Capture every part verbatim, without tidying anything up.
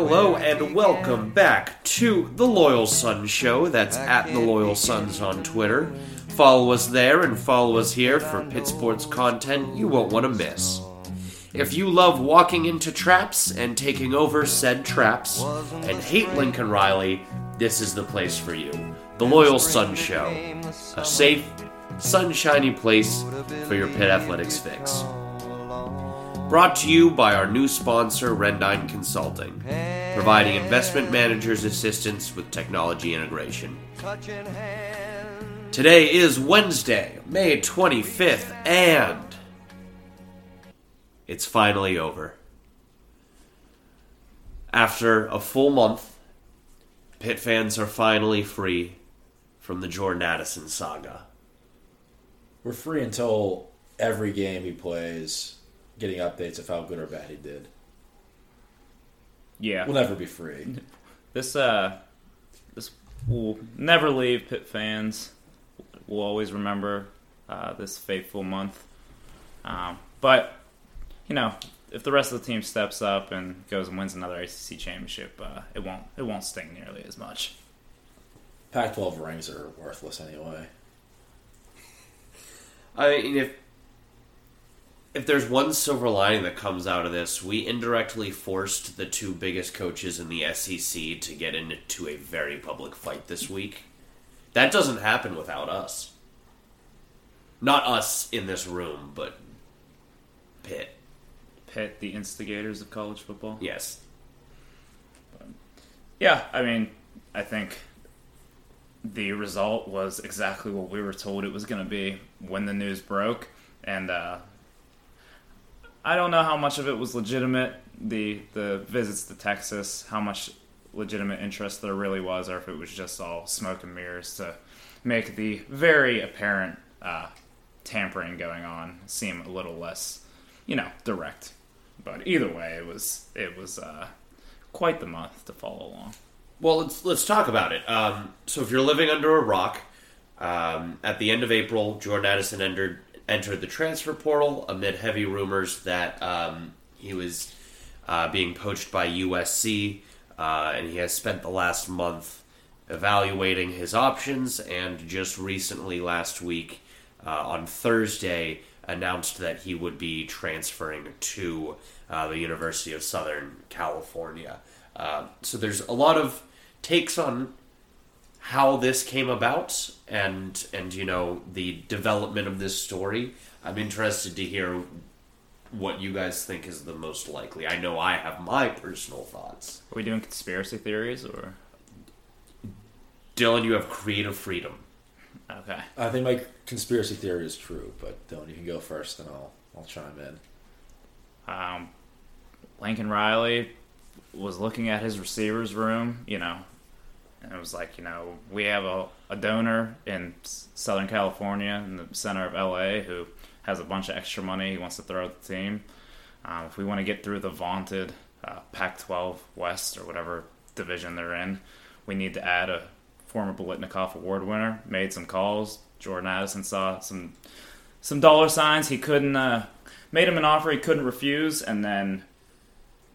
Hello and welcome back to The Loyal Suns Show. That's at The Loyal Suns on Twitter. Follow us there and follow us here for Pitt Sports content you won't want to miss. If you love walking into traps and taking over said traps and hate Lincoln Riley, this is the place for you. The Loyal Suns Show, a safe, sunshiny place for your Pitt athletics fix. Brought to you by our new sponsor, Rendine Consulting, providing investment managers assistance with technology integration. Today is Wednesday, May twenty-fifth, and it's finally over. After a full month, Pitt fans are finally free from the Jordan Addison saga. We're free until every game he plays, getting updates of how good or bad he did. Yeah. We'll never be free. This, uh, this will never leave Pitt fans. We'll always remember uh, this fateful month. Um, but, you know, if the rest of the team steps up and goes and wins another A C C championship, uh, it won't it won't sting nearly as much. Pac twelve rings are worthless anyway. I mean, if If there's one silver lining that comes out of this, we indirectly forced the two biggest coaches in the S E C to get into a very public fight this week. That doesn't happen without us. Not us in this room, but Pitt. Pitt, the instigators of college football? Yes. But, yeah, I mean, I think the result was exactly what we were told it was going to be when the news broke, and, uh... I don't know how much of it was legitimate, the the visits to Texas, how much legitimate interest there really was, or if it was just all smoke and mirrors to make the very apparent uh, tampering going on seem a little less, you know, direct. But either way, it was it was uh, quite the month to follow along. Well, let's let's talk about it. Um, so if you're living under a rock, um, at the end of April, Jordan Addison entered. entered the transfer portal amid heavy rumors that um, he was uh, being poached by U S C, uh, and he has spent the last month evaluating his options, and just recently last week uh, on Thursday announced that he would be transferring to uh, the University of Southern California. Uh, so there's a lot of takes on how this came about, and and you know, the development of this story. I'm interested to hear what you guys think is the most likely. I know I have my personal thoughts. Are we doing conspiracy theories, or Dylan, you have creative freedom? Okay. I think my conspiracy theory is true, but Dylan, you can go first, and I'll I'll chime in. Um, Lincoln Riley was looking at his receivers room, you know. And it was like, you know, we have a, a donor in Southern California, in the center of L A, who has a bunch of extra money he wants to throw at the team. Um, if we want to get through the vaunted uh, Pac twelve West, or whatever division they're in, we need to add a former Biletnikoff Award winner. Made some calls. Jordan Addison saw some some dollar signs. He couldn't, uh, made him an offer he couldn't refuse. And then,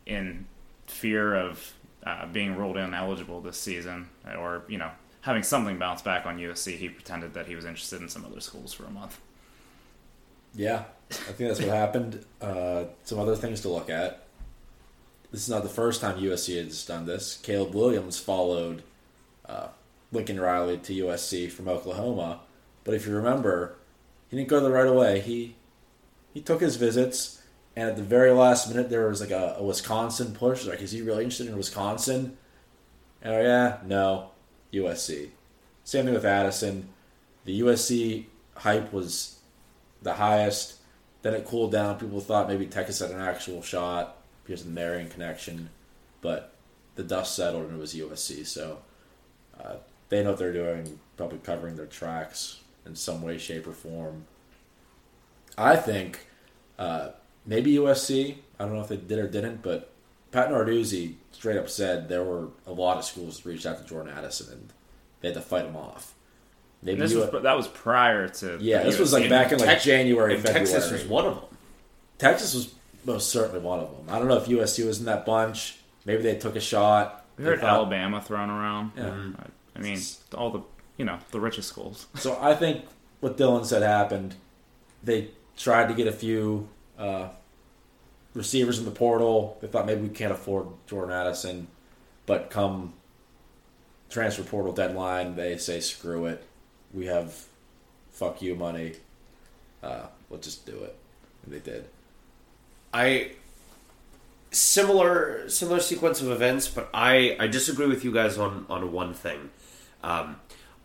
in fear of Uh, being ruled ineligible this season, or, you know, having something bounce back on U S C, he pretended that he was interested in some other schools for a month. Yeah, I think that's what happened. Uh, some other things to look at. This is not the first time U S C has done this. Caleb Williams followed uh, Lincoln Riley to U S C from Oklahoma, but if you remember, he didn't go there right away. He he took his visits. And at the very last minute, there was like a, a Wisconsin push. Like, is he really interested in Wisconsin? And like, yeah, no, U S C. Same thing with Addison. The U S C hype was the highest. Then it cooled down. People thought maybe Texas had an actual shot because of the Marion connection. But the dust settled and it was U S C. So uh, they know what they're doing, probably covering their tracks in some way, shape, or form. I think... Uh, Maybe U S C, I don't know if they did or didn't, but Pat Narduzzi straight up said there were a lot of schools that reached out to Jordan Addison and they had to fight him off. Maybe this U- was, that was prior to... Yeah, this U S C was like back in like Tex- January, February. Texas was one of them. Texas was most certainly one of them. I don't know if U S C was in that bunch. Maybe they took a shot. We heard thought, Alabama thrown around. Yeah. Mm-hmm. I mean, all the, you know, the richest schools. So I think what Dylan said happened. They tried to get a few uh, receivers in the portal. They thought maybe we can't afford Jordan Addison. But come transfer portal deadline, they say, screw it. We have fuck you money. Uh, we'll just do it. And they did. I... Similar similar sequence of events, but I, I disagree with you guys on, on one thing. Um,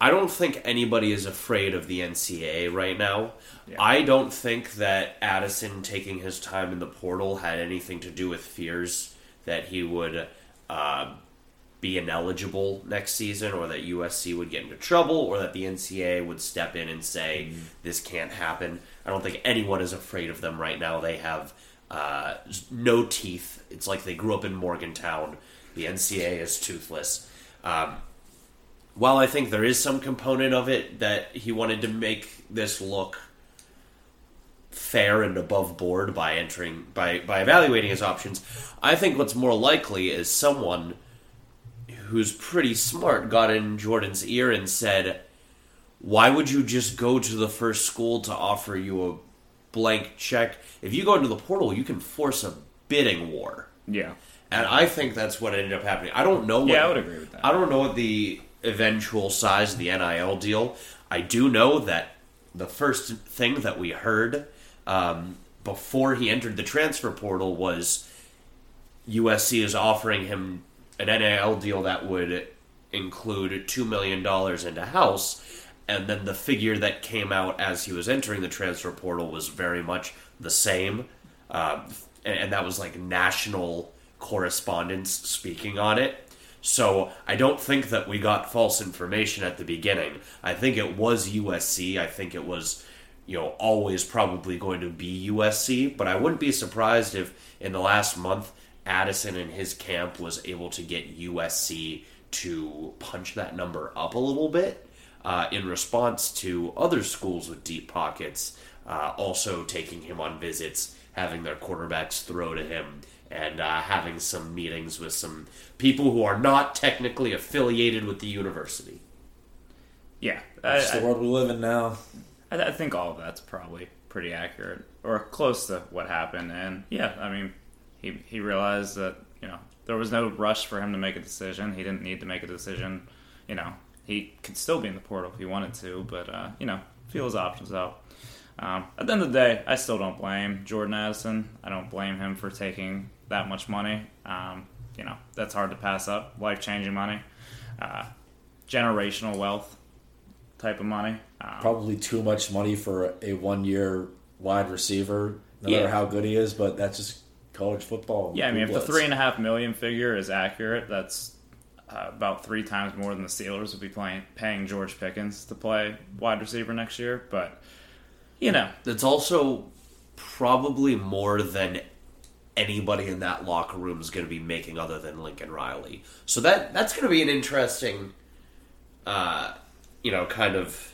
I don't think anybody is afraid of the N C A A right now. Yeah. I don't think that Addison taking his time in the portal had anything to do with fears that he would uh, be ineligible next season, or that U S C would get into trouble, or that the N C A A would step in and say, mm-hmm. this can't happen. I don't think anyone is afraid of them right now. They have... Uh, no teeth. It's like they grew up in Morgantown. The N C A A is toothless. Um, while I think there is some component of it that he wanted to make this look fair and above board by entering by, by evaluating his options, I think what's more likely is someone who's pretty smart got in Jordan's ear and said, "Why would you just go to the first school to offer you a blank check? If you go into the portal, you can force a bidding war." Yeah. And I think that's what ended up happening. I don't know what, yeah, I would agree with that. I don't know what the eventual size of the N I L deal. I do know that the first thing that we heard um, before he entered the transfer portal was U S C is offering him an N I L deal that would include two million dollars into house. And then the figure that came out as he was entering the transfer portal was very much the same. Um, and, and that was like national correspondents speaking on it. So I don't think that we got false information at the beginning. I think it was U S C. I think it was, you know, always probably going to be U S C. But I wouldn't be surprised if in the last month, Addison and his camp was able to get U S C to punch that number up a little bit. Uh, in response to other schools with deep pockets, uh, also taking him on visits, having their quarterbacks throw to him, and uh, having some meetings with some people who are not technically affiliated with the university. Yeah. That's I, the world I, we live in now. I, I think all of that's probably pretty accurate, or close to what happened. And yeah, I mean, he he realized that, you know, there was no rush for him to make a decision. He didn't need to make a decision, you know. He could still be in the portal if he wanted to, but, uh, you know, feel his options out. Um, at the end of the day, I still don't blame Jordan Addison. I don't blame him for taking that much money. Um, you know, that's hard to pass up. Life-changing money. Uh, generational wealth type of money. Um, Probably too much money for a one-year wide receiver, no yeah. matter how good he is, but that's just college football. Yeah, I mean, if the three point five million dollars figure is accurate, that's... Uh, about three times more than the Steelers would be playing, paying George Pickens to play wide receiver next year. But, you know. It's also probably more than anybody in that locker room is going to be making other than Lincoln Riley. So that that's going to be an interesting, uh, you know, kind of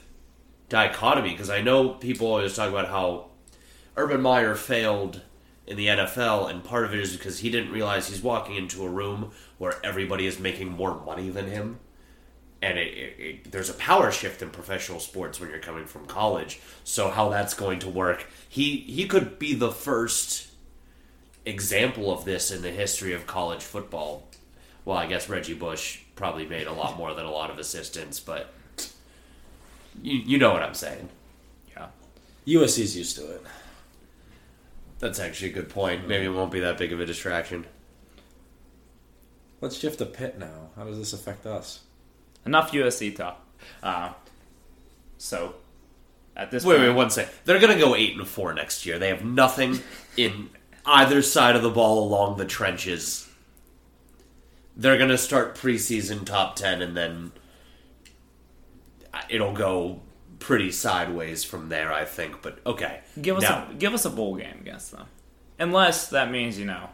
dichotomy. Because I know people always talk about how Urban Meyer failed in the N F L, and part of it is because he didn't realize he's walking into a room where everybody is making more money than him. And it, it, it, there's a power shift in professional sports when you're coming from college. So how that's going to work. He he could be the first example of this in the history of college football. Well, I guess Reggie Bush probably made a lot more than a lot of assistants, but you, you know what I'm saying. Yeah. U S C's used to it. That's actually a good point. Maybe it won't be that big of a distraction. Let's shift to Pitt now. How does this affect us? Enough U S C talk. Uh, so, at this wait, point... Wait, wait, one second. They're going to go eight and four next year. They have nothing in either side of the ball along the trenches. They're going to start preseason top ten, and then it'll go pretty sideways from there, I think. But, okay. Give us, now, a, give us a bowl game against them. Unless that means, you know...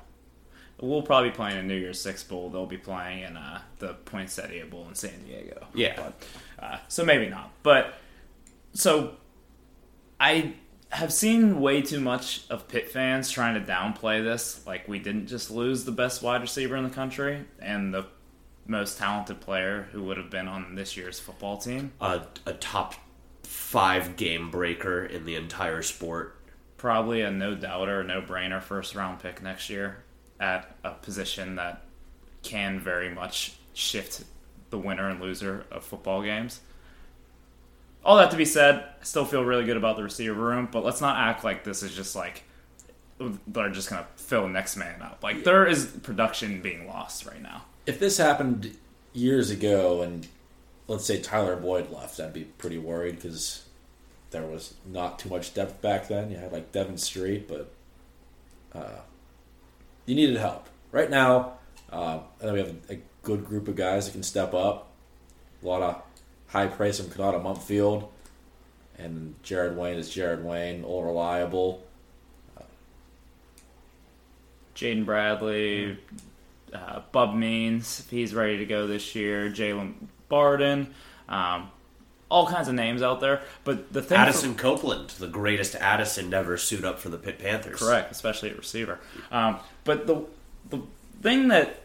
We'll probably be playing a New Year's Six Bowl. They'll be playing in uh, the Poinsettia Bowl in San Diego. Yeah. But, uh, so maybe not. But, so, I have seen way too much of Pitt fans trying to downplay this. Like, we didn't just lose the best wide receiver in the country and the most talented player who would have been on this year's football team. Uh, a top five game breaker in the entire sport. Probably a no-doubter, no-brainer first-round pick next year at a position that can very much shift the winner and loser of football games. All that to be said, I still feel really good about the receiver room, but let's not act like this is just like they're just going to fill next man up. Like, there is production being lost right now. If this happened years ago and, let's say, Tyler Boyd left, I'd be pretty worried because there was not too much depth back then. You had, like, Devin Street, but uh, you needed help. Right now, uh, I know we have a good group of guys that can step up. A lot of high praise from Kanata Mumpfield, and Jared Wayne is Jared Wayne, all reliable. Uh, Jaden Bradley, uh, Bub Means, if he's ready to go this year, Jalen Barden, um, all kinds of names out there. But the thing, Addison for, Copeland, the greatest Addison never suit up for the Pitt Panthers. Correct, especially at receiver. Um, but the the thing that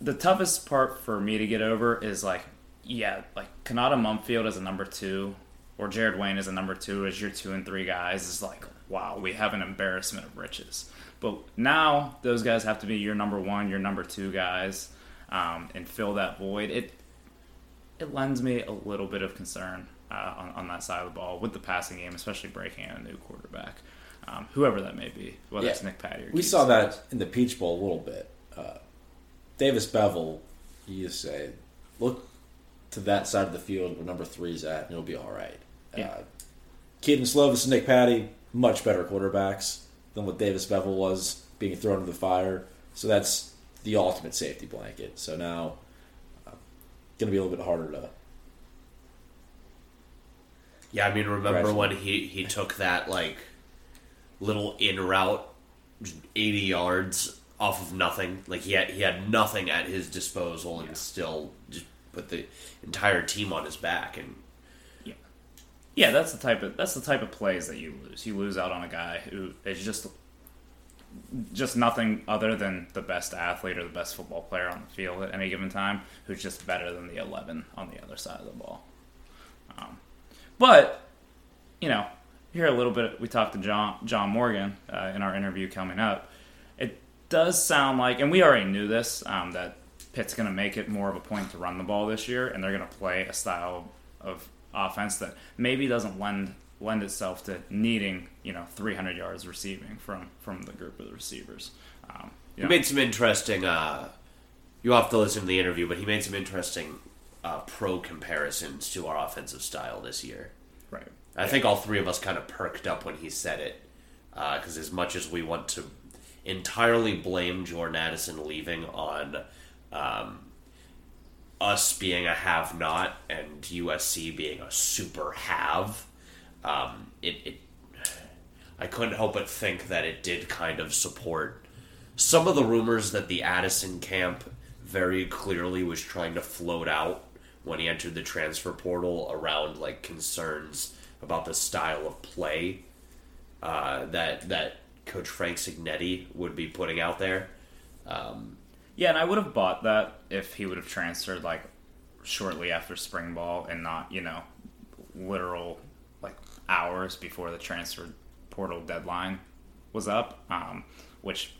the toughest part for me to get over is like. Yeah, like Kanata Mumpfield as a number two, or Jared Wayne as a number two, as your two and three guys is like, wow, we have an embarrassment of riches. But now those guys have to be your number one, your number two guys, um, and fill that void. It it lends me a little bit of concern uh, on, on that side of the ball with the passing game, especially breaking in a new quarterback, um, whoever that may be, whether yeah. it's Nick Patty or we Keith saw Sanders. That in the Peach Bowl a little bit. Uh, Davis Bevell, you say, look to that side of the field where number three is at, and it'll be all right. Yeah. Uh, Keaton Slovis and Nick Patty, much better quarterbacks than what Davis Bevell was, being thrown into the fire. So that's the ultimate safety blanket. So now uh, going to be a little bit harder to... Yeah, I mean, remember when he, he took that like little in route eighty yards off of nothing? Like he had, he had nothing at his disposal and yeah. still... just put the entire team on his back, and yeah, yeah, that's the type of that's the type of plays that you lose. You lose out on a guy who is just just nothing other than the best athlete or the best football player on the field at any given time, who's just better than the eleven on the other side of the ball. Um, but you know, here a little bit. We talked to John John Morgan uh, in our interview coming up. It does sound like, and we already knew this, um, that. Pitt's going to make it more of a point to run the ball this year, and they're going to play a style of offense that maybe doesn't lend lend itself to needing, you know, three hundred yards receiving from, from the group of the receivers. Um, you know. He made some interesting. Uh, you have to listen to the interview, but he made some interesting uh, pro comparisons to our offensive style this year. Right. I yeah. think all three of us kind of perked up when he said it, because uh, as much as we want to entirely blame Jordan Addison leaving on. Um, us being a have-not and U S C being a super have, um, it, it I couldn't help but think that it did kind of support some of the rumors that the Addison camp very clearly was trying to float out when he entered the transfer portal around like concerns about the style of play uh, that that Coach Frank Cignetti would be putting out there. Um, Yeah, and I would have bought that if he would have transferred, like, shortly after spring ball and not, you know, literal, like, hours before the transfer portal deadline was up, um, which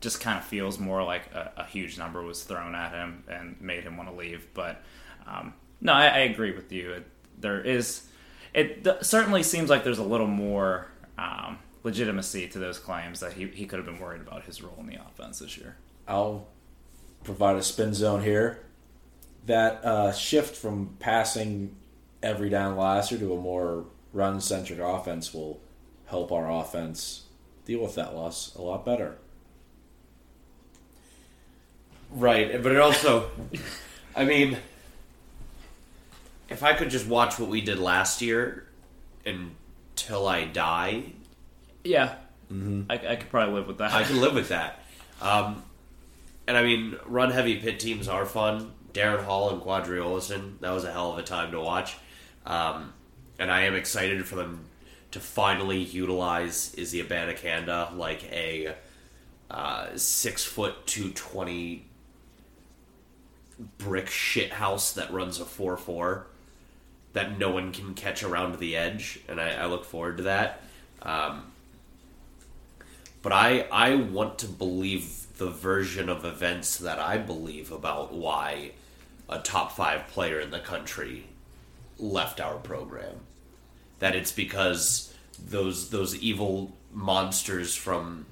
just kind of feels more like a, a huge number was thrown at him and made him want to leave. But, um, no, I, I agree with you. It, there is – it th- certainly seems like there's a little more um, legitimacy to those claims that he, he could have been worried about his role in the offense this year. I'll – provide a spin zone here. That uh, shift from passing every down last year to a more run-centric offense will help our offense deal with that loss a lot better. Right, but it also, I mean, if I could just watch what we did last year until I die... Yeah, mm-hmm. I, I could probably live with that. I could live with that. Um... And, I mean, run-heavy Pitt teams are fun. Darren Hall and Quadri Olison, that was a hell of a time to watch. Um, and I am excited for them to finally utilize Izzy Abanikanda like a uh, six foot two twenty brick shithouse that runs a four four that no one can catch around the edge, and I, I look forward to that. Um, but I I want to believe the version of events that I believe about why a top five player in the country left our program. That it's because those those evil monsters from,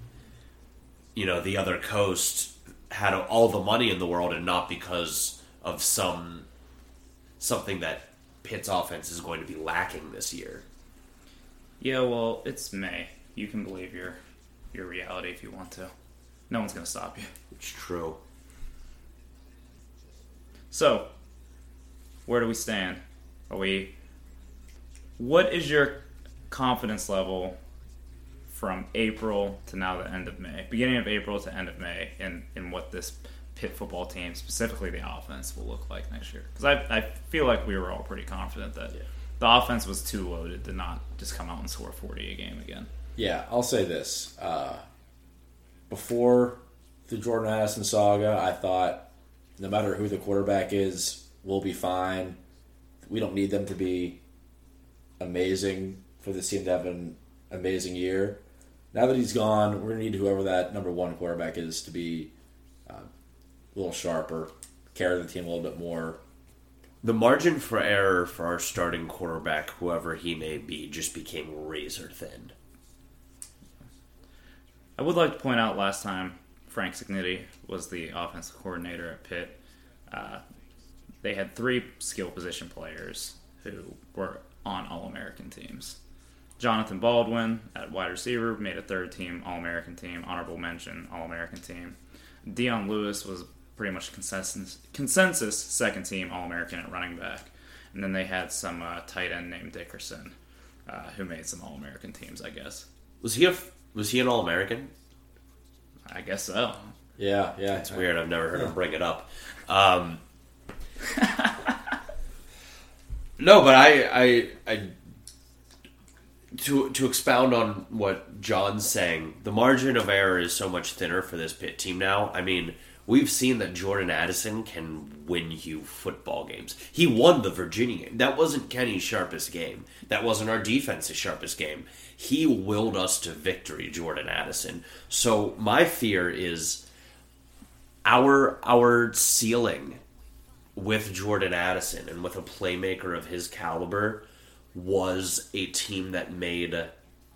you know, the other coast had all the money in the world, and not because of some something that Pitt's offense is going to be lacking this year. Yeah, well, it's May. You can believe your your reality if you want to. No one's going to stop you. It's true. So, where do we stand? Are we... What is your confidence level from April to now the end of May? Beginning of April to end of May, and in, in what this Pitt football team, specifically the offense, will look like next year? Because I, I feel like we were all pretty confident that yeah. the offense was too loaded to not just come out and score forty a game again. Yeah, I'll say this. Uh, before the Jordan Addison saga, I thought no matter who the quarterback is, we'll be fine. We don't need them to be amazing for this team to have an amazing year. Now that he's gone, we're going to need whoever that number one quarterback is to be uh, a little sharper, carry the team a little bit more. The margin for error for our starting quarterback, whoever he may be, just became razor thin. I would like to point out last time Frank Cignetti was the offensive coordinator at Pitt. Uh, they had three skill position players who were on All-American teams. Jonathan Baldwin at wide receiver made a third-team All-American team, honorable mention All-American team. Deion Lewis was pretty much consensus, consensus second-team All-American at running back. And then they had some uh, tight end named Dickerson uh, who made some All-American teams, I guess. Was he a, was he an All-American? I guess so. Yeah, yeah. It's weird. I've never heard yeah. him bring it up. Um No, but I, I, I, to to expound on what John's saying, the margin of error is so much thinner for this Pitt team now. I mean, we've seen that Jordan Addison can win you football games. He won the Virginia game. That wasn't Kenny's sharpest game. That wasn't our defense's sharpest game. He willed us to victory, Jordan Addison. So my fear is our our ceiling with Jordan Addison and with a playmaker of his caliber was a team that made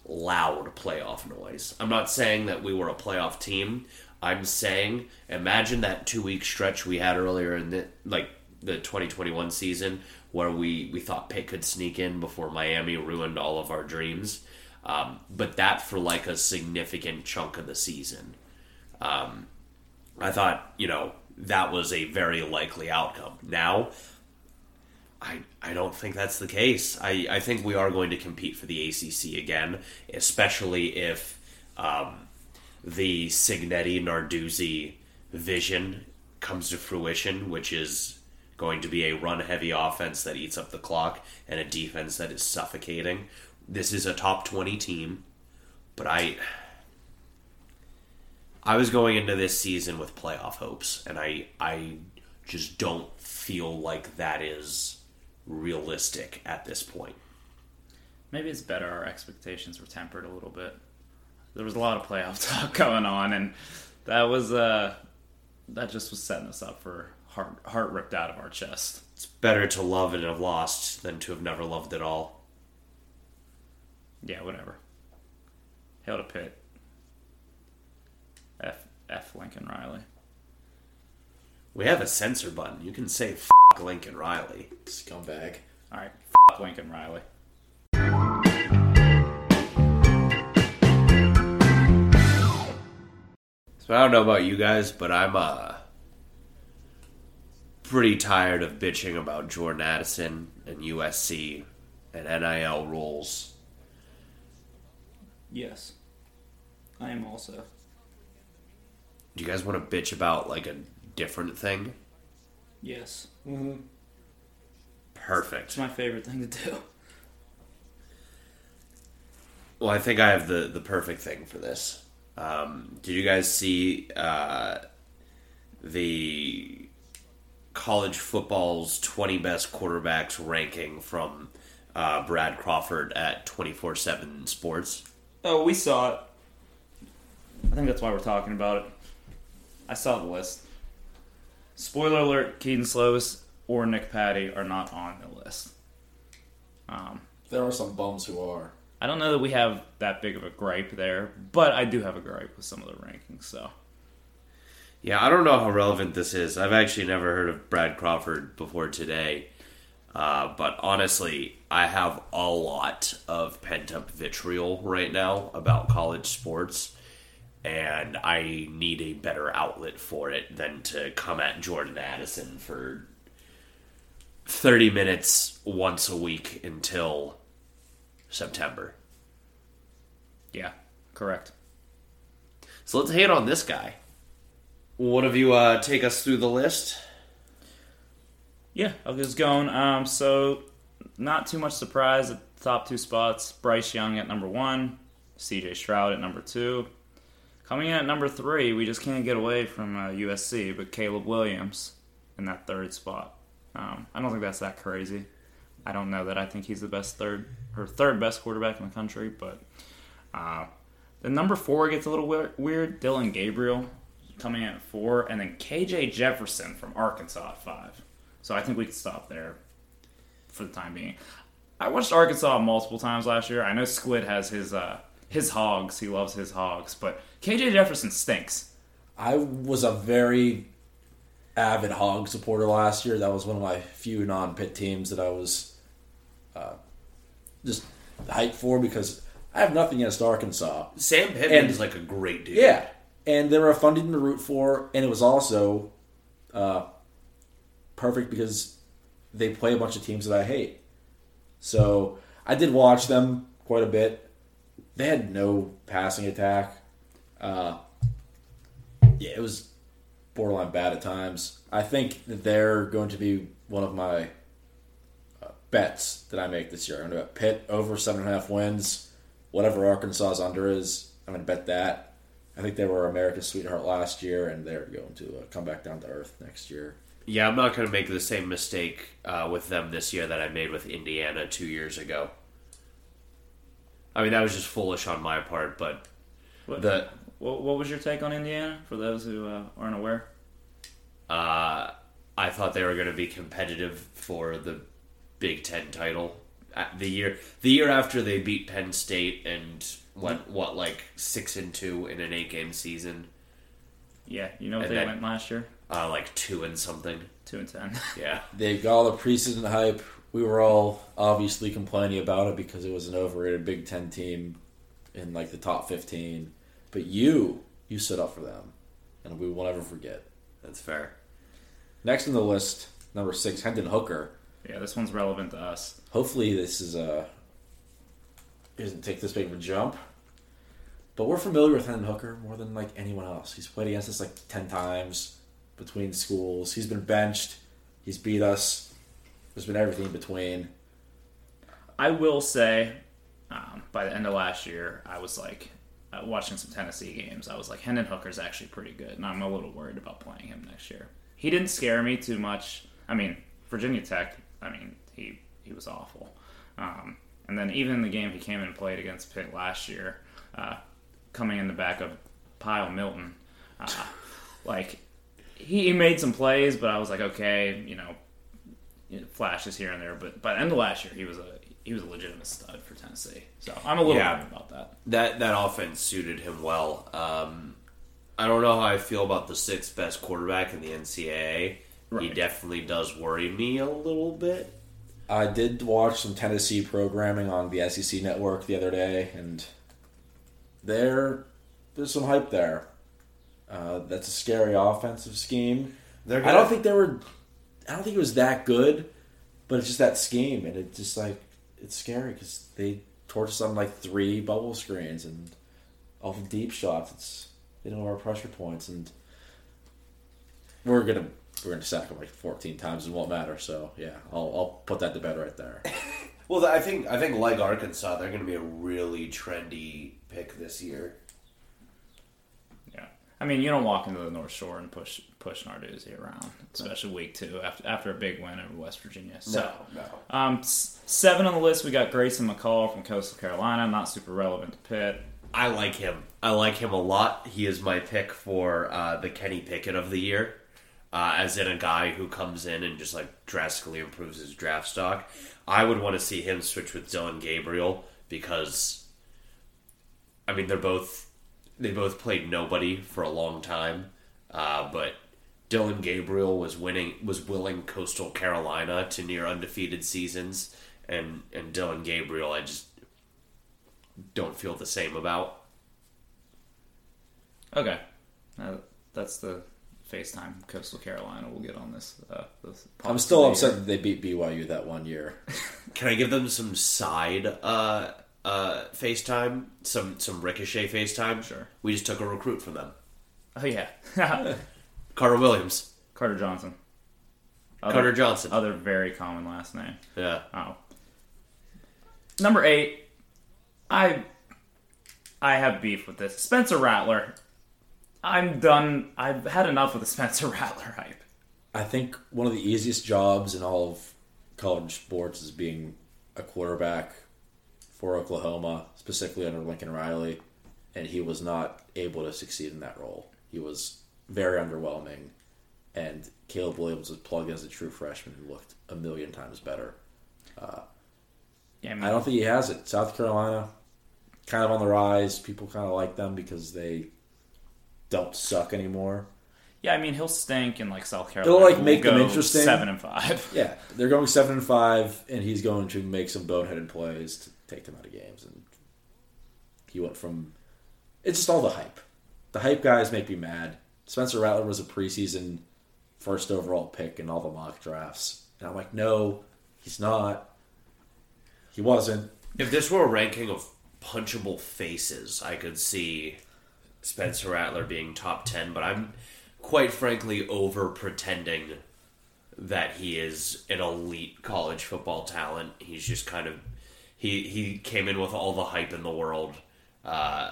loud playoff noise. I'm not saying that we were a playoff team. I'm saying, imagine that two-week stretch we had earlier in the, like, the twenty twenty-one season where we, we thought Pitt could sneak in before Miami ruined all of our dreams. Um, but that for, like, a significant chunk of the season. Um, I thought, you know, that was a very likely outcome. Now, I I don't think that's the case. I, I think we are going to compete for the A C C again, especially if um, the Cignetti-Narduzzi vision comes to fruition, which is going to be a run-heavy offense that eats up the clock and a defense that is suffocating. This is a top twenty team, but I... I was going into this season with playoff hopes, and I I just don't feel like that is realistic at this point. Maybe it's better our expectations were tempered a little bit. There was a lot of playoff talk going on, and that was uh, that just was setting us up for heart, heart ripped out of our chest. It's better to love it and have lost than to have never loved it all. Yeah, whatever. Hail to Pitt. F F Lincoln Riley. We have a censor button. You can say F Lincoln Riley. Scumbag. Alright, F Lincoln Riley. So I don't know about you guys, but I'm uh pretty tired of bitching about Jordan Addison and U S C and N I L rules. Yes. I am also. Do you guys want to bitch about, like, a different thing? Yes. Mm-hmm. Perfect. It's my favorite thing to do. Well, I think I have the, the perfect thing for this. Um, did you guys see uh, the college football's twenty best quarterbacks ranking from uh, Brad Crawford at twenty-four seven Sports? Oh, we saw it. I think that's why we're talking about it. I saw the list. Spoiler alert, Keaton Slovis or Nick Patty are not on the list. Um, there are some bums who are. I don't know that we have that big of a gripe there, but I do have a gripe with some of the rankings, so. Yeah, I don't know how relevant this is. I've actually never heard of Brad Crawford before today. Uh, but honestly, I have a lot of pent-up vitriol right now about college sports, and I need a better outlet for it than to come at Jordan Addison for thirty minutes once a week until September. Yeah, correct. So let's hate on this guy. One of you uh, take us through the list? Yeah, I'll get us going. Um, so, not too much surprise at the top two spots. Bryce Young at number one, C J Stroud at number two. Coming in at number three, we just can't get away from uh, U S C, but Caleb Williams in that third spot. Um, I don't think that's that crazy. I don't know that I think he's the best third or third best quarterback in the country, but uh, the number four gets a little weird, weird. Dylan Gabriel coming in at four, and then K J Jefferson from Arkansas at five. So I think we can stop there for the time being. I watched Arkansas multiple times last year. I know Squid has his uh, his hogs. He loves his hogs, but K J Jefferson stinks. I was a very avid hog supporter last year. That was one of my few non-pit teams that I was uh, just hyped for because I have nothing against Arkansas. Sam Pittman is like a great dude. Yeah, and they were a fun team to root for, and it was also uh, perfect because they play a bunch of teams that I hate. So I did watch them quite a bit. They had no passing attack. Uh, yeah, it was borderline bad at times. I think that they're going to be one of my uh, bets that I make this year. I'm going to bet Pitt over seven and a half wins. Whatever Arkansas's under is, I'm going to bet that. I think they were America's sweetheart last year, and they're going to uh, come back down to earth next year. Yeah, I'm not going to make the same mistake uh, with them this year that I made with Indiana two years ago. I mean, that was just foolish on my part, but what? the... What what was your take on Indiana, for those who uh, aren't aware? Uh, I thought they were going to be competitive for the Big Ten title. The year the year after they beat Penn State and went, what, like six and two in an eight-game season? Yeah, you know what and they then, went last year? Uh, like two and something. two and ten. Yeah. They got all the preseason hype. We were all obviously complaining about it because it was an overrated Big Ten team in like the top fifteen. But you, you stood up for them, and we will never forget. That's fair. Next on the list, number six, Hendon Hooker. Yeah, this one's relevant to us. Hopefully this is a... He doesn't take this big of a jump. But we're familiar with Hendon Hooker more than, like, anyone else. He's played against us, like, ten times between schools. He's been benched. He's beat us. There's been everything in between. I will say, um, by the end of last year, I was like... Uh, watching some Tennessee games, I was like, Hendon Hooker's actually pretty good, and I'm a little worried about playing him next year. He didn't scare me too much. I mean, Virginia Tech, I mean, he, he was awful. Um, and then even in the game he came in and played against Pitt last year, uh, coming in the back of Pyle Milton, uh, like, he, he made some plays, but I was like, okay, you know, flashes here and there, but by the end of last year, he was a He was a legitimate stud for Tennessee. So I'm a little yeah, worried about that. That that offense suited him well. Um, I don't know how I feel about the sixth best quarterback in the N C double A. Right. He definitely does worry me a little bit. I did watch some Tennessee programming on the S E C Network the other day, and there, there's some hype there. Uh, that's a scary offensive scheme. Gonna, I don't think they were. I don't think it was that good, but it's just that scheme, and it just like. It's scary because they torch us on like three bubble screens and off of deep shots. It's they don't have our pressure points, and we're gonna we're gonna sack them like fourteen times and it won't matter. So yeah, I'll I'll put that to bed right there. Well, I think I think like Arkansas, they're going to be a really trendy pick this year. Yeah, I mean, you don't walk into the North Shore and push push Narduzzi around, especially no. week two after after a big win over West Virginia. So, no, no. Um, seven on the list, we got Grayson McCall from Coastal Carolina. Not super relevant to Pitt. I like him. I like him a lot. He is my pick for uh, the Kenny Pickett of the year. Uh, as in a guy who comes in and just like drastically improves his draft stock. I would want to see him switch with Dylan Gabriel because, I mean, they're both they both played nobody for a long time, uh, but Dylan Gabriel was winning was willing Coastal Carolina to near undefeated seasons, and and Dylan Gabriel I just don't feel the same about. Okay, uh, that's the. FaceTime Coastal Carolina will get on this. Uh, this I'm still upset that they beat B Y U that one year. Can I give them some side uh, uh, FaceTime? Some some Ricochet FaceTime? Sure. We just took a recruit from them. Oh, yeah. Carter Williams. Carter Johnson. Other, Carter Johnson. Other very common last name. Yeah. Oh. Number eight. I I have beef with this. Spencer Rattler. I'm done. I've had enough with the Spencer Rattler hype. I think one of the easiest jobs in all of college sports is being a quarterback for Oklahoma, specifically under Lincoln Riley, and he was not able to succeed in that role. He was very underwhelming, and Caleb Williams was plugged in as a true freshman who looked a million times better. Uh, yeah, I, mean, I don't think he has it. South Carolina, kind of on the rise. People kind of like them because they... don't suck anymore. Yeah, I mean he'll stink in like South Carolina. They'll like make them interesting. Seven and five. Yeah, they're going seven and five, and he's going to make some boneheaded plays to take them out of games. And he went from it's just all the hype. The hype guys make me mad. Spencer Rattler was a preseason first overall pick in all the mock drafts, and I'm like, no, he's not. He wasn't. If this were a ranking of punchable faces, I could see Spencer Rattler being top ten, but I'm quite frankly over pretending that he is an elite college football talent. He's just kind of he he came in with all the hype in the world, uh,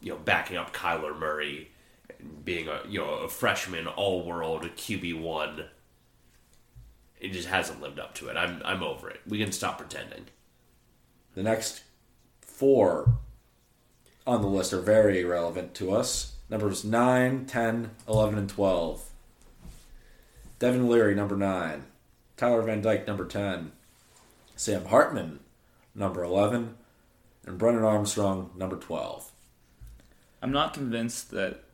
you know, backing up Kyler Murray, being a you know a freshman all world, a Q B one. It just hasn't lived up to it. I'm I'm over it. We can stop pretending. The next four on the list are very relevant to us. Numbers nine, ten, eleven, and twelve. Devin Leary, number nine. Tyler Van Dyke, number ten. Sam Hartman, number eleven. And Brennan Armstrong, number twelve. I'm not convinced that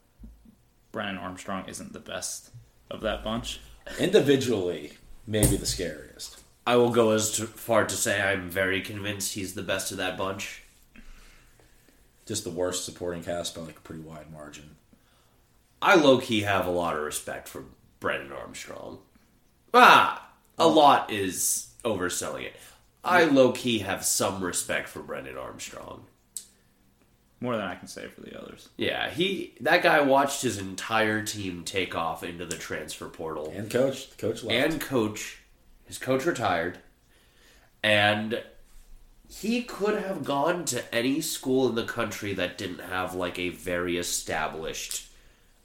Brennan Armstrong isn't the best of that bunch. Individually, maybe the scariest. I will go as far to say I'm very convinced he's the best of that bunch. Just the worst supporting cast by like a pretty wide margin. I low-key have a lot of respect for Brennan Armstrong. Ah, a lot is overselling it. I low-key have some respect for Brennan Armstrong. More than I can say for the others. Yeah, he that guy watched his entire team take off into the transfer portal. And coach. The coach left. And coach. His coach retired. And he could have gone to any school in the country that didn't have, like, a very established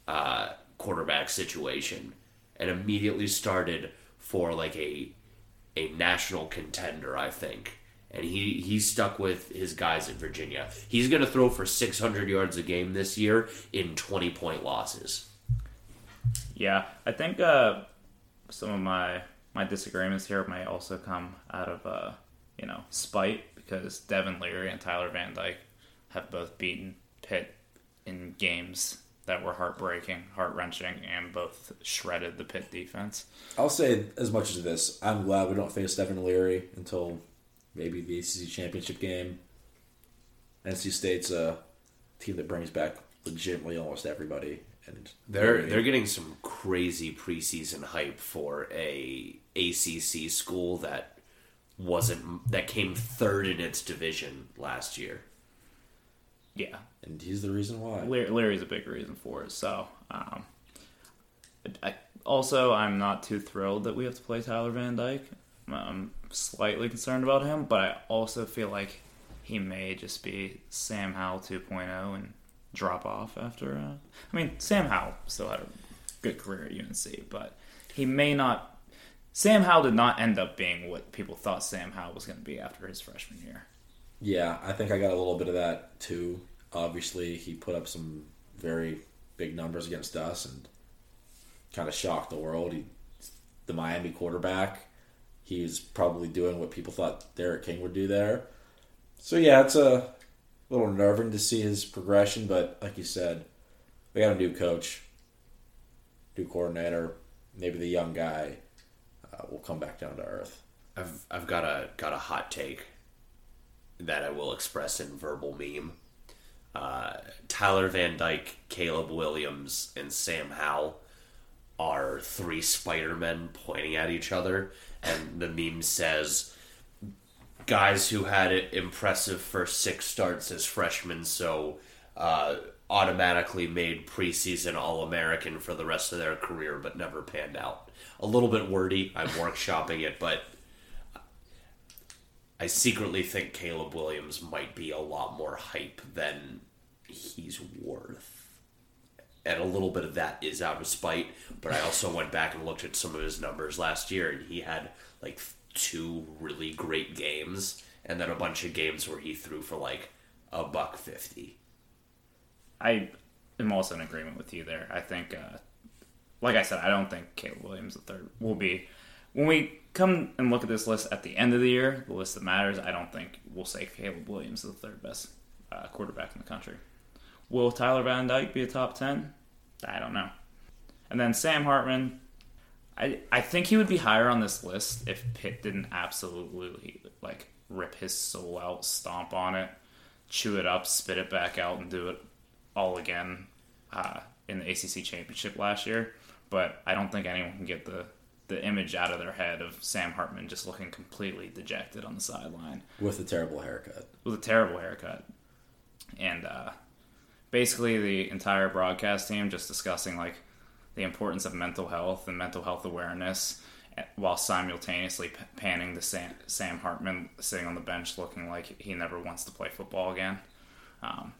uh, quarterback situation and immediately started for, like, a a national contender, I think. And he, he stuck with his guys at Virginia. He's going to throw for six hundred yards a game this year in twenty-point losses. Yeah, I think uh, some of my, my disagreements here may also come out of... Uh... you know, spite, because Devin Leary and Tyler Van Dyke have both beaten Pitt in games that were heartbreaking, heart-wrenching, and both shredded the Pitt defense. I'll say as much as this. I'm glad we don't face Devin Leary until maybe the A C C championship game. N C State's a team that brings back legitimately almost everybody. And they're they're getting some crazy preseason hype for a ACC school that wasn't that came third in its division last year. Yeah, and he's the reason why. Larry, Larry's a big reason for it. So, um, I, also, I'm not too thrilled that we have to play Tyler Van Dyke. I'm slightly concerned about him, but I also feel like he may just be Sam Howell two point oh and drop off after. Uh, I mean, Sam Howell still had a good career at U N C, but he may not. Sam Howell did not end up being what people thought Sam Howell was going to be after his freshman year. Yeah, I think I got a little bit of that too. Obviously, he put up some very big numbers against us and kind of shocked the world. He's the Miami quarterback. He's probably doing what people thought Derek King would do there. So yeah, it's a little nerving to see his progression, but like you said, they got a new coach, new coordinator, maybe the young guy. Uh, we'll come back down to earth. I've I've got a got a hot take that I will express in verbal meme. Uh, Tyler Van Dyke, Caleb Williams, and Sam Howell are three Spider-Men pointing at each other, and the meme says, "Guys who had an impressive first six starts as freshmen, so uh, automatically made preseason All-American for the rest of their career, but never panned out." A little bit wordy. I'm workshopping it, but I secretly think Caleb Williams might be a lot more hype than he's worth. And a little bit of that is out of spite, but I also went back and looked at some of his numbers last year, and he had like two really great games, and then a bunch of games where he threw for like a buck fifty. I am also in agreement with you there. I think... Uh... Like I said, I don't think Caleb Williams the third will be. When we come and look at this list at the end of the year, the list that matters, I don't think we'll say Caleb Williams is the third best uh, quarterback in the country. Will Tyler Van Dyke be a top ten? I don't know. And then Sam Hartman, I I think he would be higher on this list if Pitt didn't absolutely like rip his soul out, stomp on it, chew it up, spit it back out, and do it all again uh, in the A C C championship last year. But I don't think anyone can get the, the image out of their head of Sam Hartman just looking completely dejected on the sideline. With a terrible haircut. With a terrible haircut. And uh, basically the entire broadcast team just discussing like the importance of mental health and mental health awareness while simultaneously panning to Sam, Sam Hartman sitting on the bench looking like he never wants to play football again. Um,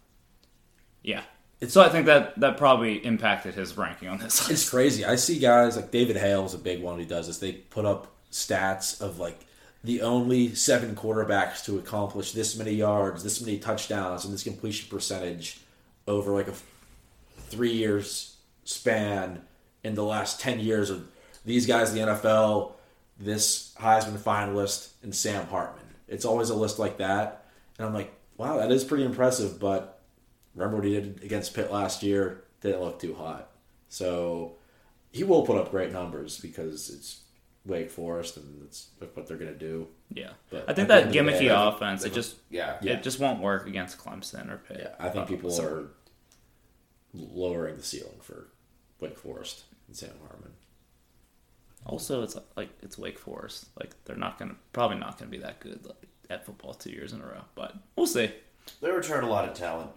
yeah. It's, so I think that, that probably impacted his ranking on this list. It's crazy. I see guys like David Hale's a big one who does this. They put up stats of like the only seven quarterbacks to accomplish this many yards, this many touchdowns, and this completion percentage over like a three years span in the last ten years of these guys in the N F L, this Heisman finalist, and Sam Hartman. It's always a list like that. And I'm like, wow, that is pretty impressive, but remember what he did against Pitt last year? Didn't look too hot. So he will put up great numbers because it's Wake Forest and that's what they're going to do. Yeah. But I think that gimmicky offense, it just yeah. it just won't work against Clemson or Pitt. Yeah, I think people are lowering the ceiling for Wake Forest and Sam Hartman. Also, it's like it's Wake Forest. Like they're not going to probably not going to be that good like, at football two years in a row, but we'll see. They return a lot of talent.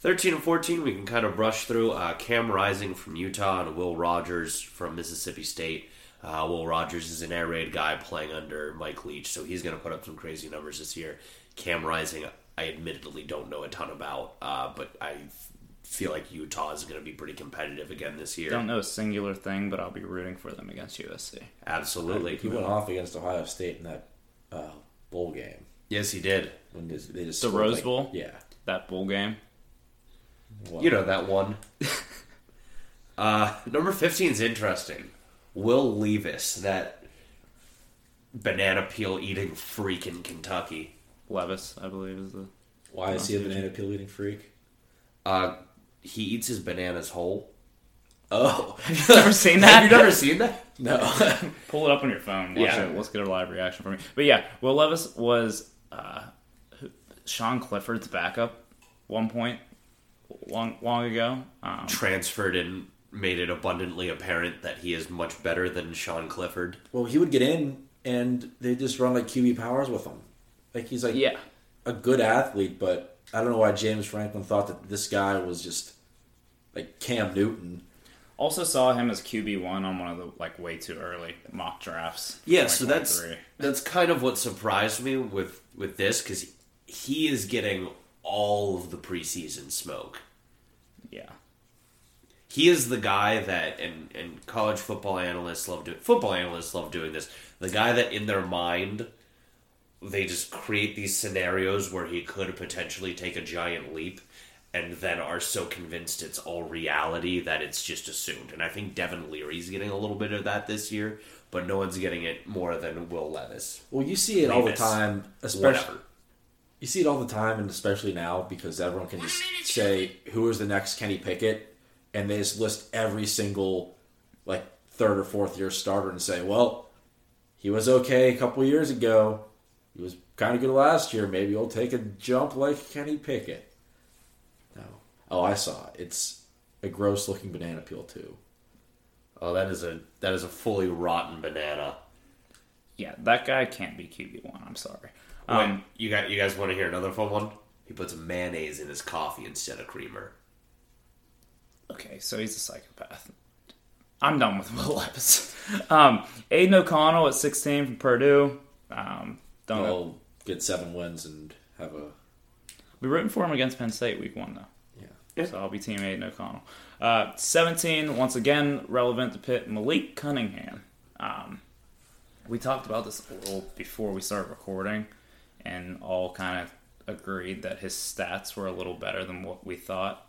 thirteen and fourteen, we can kind of brush through. Uh, Cam Rising from Utah and Will Rogers from Mississippi State. Uh, Will Rogers is an air raid guy playing under Mike Leach, so he's going to put up some crazy numbers this year. Cam Rising, I admittedly don't know a ton about, uh, but I f- feel like Utah is going to be pretty competitive again this year. Don't know a singular thing, but I'll be rooting for them against U S C. Absolutely. He went off against Ohio State in that uh, bowl game. Yes, he did. When they just, they just the Rose like, Bowl? Yeah. That bowl game? What? You know that one. uh, number fifteen is interesting. Will Levis, that banana peel eating freak in Kentucky. Levis, I believe, is the. Why is he a banana peel eating freak? Uh, he eats his bananas whole. Oh, have you ever seen that? Have you never seen that? No. Pull it up on your phone. Watch yeah, it. Let's get a live reaction from you. But yeah, Will Levis was uh, Sean Clifford's backup at one point. Long long ago. Um, Transferred and made it abundantly apparent that he is much better than Sean Clifford. Well, he would get in and they just run like Q B powers with him. Like he's like yeah. a good athlete, but I don't know why James Franklin thought that this guy was just like Cam Newton. Also saw him as Q B one on one of the, like, way too early mock drafts. Yeah, like so that's that's kind of what surprised me with, with this, because he is getting all of the preseason smoke. Yeah. He is the guy that, and, and college football analysts love doing, football analysts love doing this, the guy that in their mind, they just create these scenarios where he could potentially take a giant leap, and then are so convinced it's all reality that it's just assumed. And I think Devin Leary's getting a little bit of that this year, but no one's getting it more than Will Levis. Well, you see it Levis, all the time, especially whatever. You see it all the time, and especially now, because everyone can just say, who is the next Kenny Pickett? And they just list every single, like, third or fourth year starter and say, well, he was okay a couple years ago. He was kind of good last year. Maybe he'll take a jump like Kenny Pickett. Oh, I saw it. It's a gross-looking banana peel, too. Oh, that is a that is a fully rotten banana. Yeah, that guy can't be Q B one. I'm sorry. Um, Wait, you got you guys want to hear another fun one? He puts mayonnaise in his coffee instead of creamer. Okay, so he's a psychopath. I'm done with Will Levis. um, Aiden O'Connell at sixteen from Purdue. Um, don't He'll know. Get seven wins and have a... We're rooting for him against Penn State week one, though. So I'll be team Aiden O'Connell. Uh, seventeen, once again, relevant to Pitt, Malik Cunningham. Um, we talked about this a little before we started recording, and all kind of agreed that his stats were a little better than what we thought,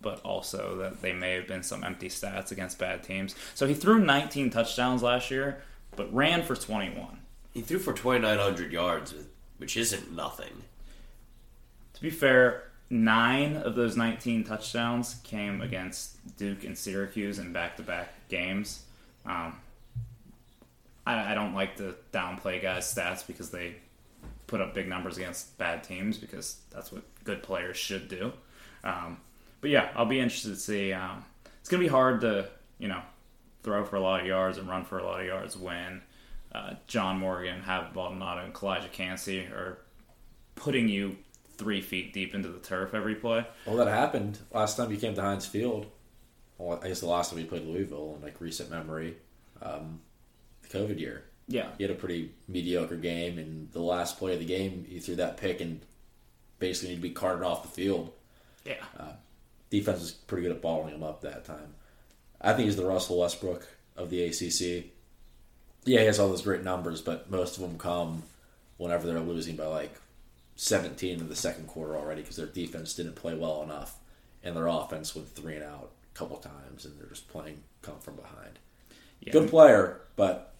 but also that they may have been some empty stats against bad teams. So he threw nineteen touchdowns last year, but ran for twenty-one. He threw for twenty-nine hundred yards, which isn't nothing. To be fair... Nine of those nineteen touchdowns came against Duke and Syracuse in back-to-back games. Um, I, I don't like to downplay guys' stats because they put up big numbers against bad teams because that's what good players should do. Um, but yeah, I'll be interested to see. Um, it's going to be hard to, you know, throw for a lot of yards and run for a lot of yards when uh, John Morgan, Javid Baldonado, and Kalijah Cansey are putting you three feet deep into the turf every play. Well, that happened last time you came to Heinz Field. Well, I guess the last time we played Louisville in, like, recent memory, um, the COVID year. Yeah. You had a pretty mediocre game, and the last play of the game, you threw that pick and basically needed to be carted off the field. Yeah. Uh, defense was pretty good at balling him up that time. I think he's the Russell Westbrook of the A C C. Yeah, he has all those great numbers, but most of them come whenever they're losing by, like, seventeen in the second quarter already because their defense didn't play well enough and their offense went three and out a couple times and they're just playing come from behind. Yeah, good player, but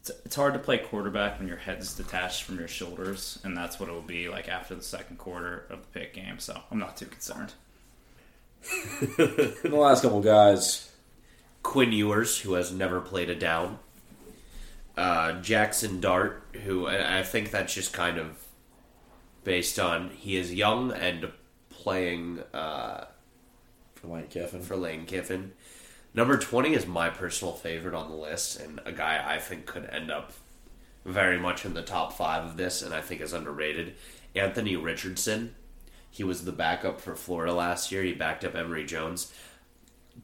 it's it's hard to play quarterback when your head's detached from your shoulders, and that's what it will be like after the second quarter of the Pitt game, so I'm not too concerned. The last couple guys, Quinn Ewers, who has never played a down, uh, Jackson Dart, who I think that's just kind of based on he is young and playing uh, for Lane Kiffin. For Lane Kiffin, number twenty is my personal favorite on the list, and a guy I think could end up very much in the top five of this, and I think is underrated. Anthony Richardson, he was the backup for Florida last year. He backed up Emory Jones.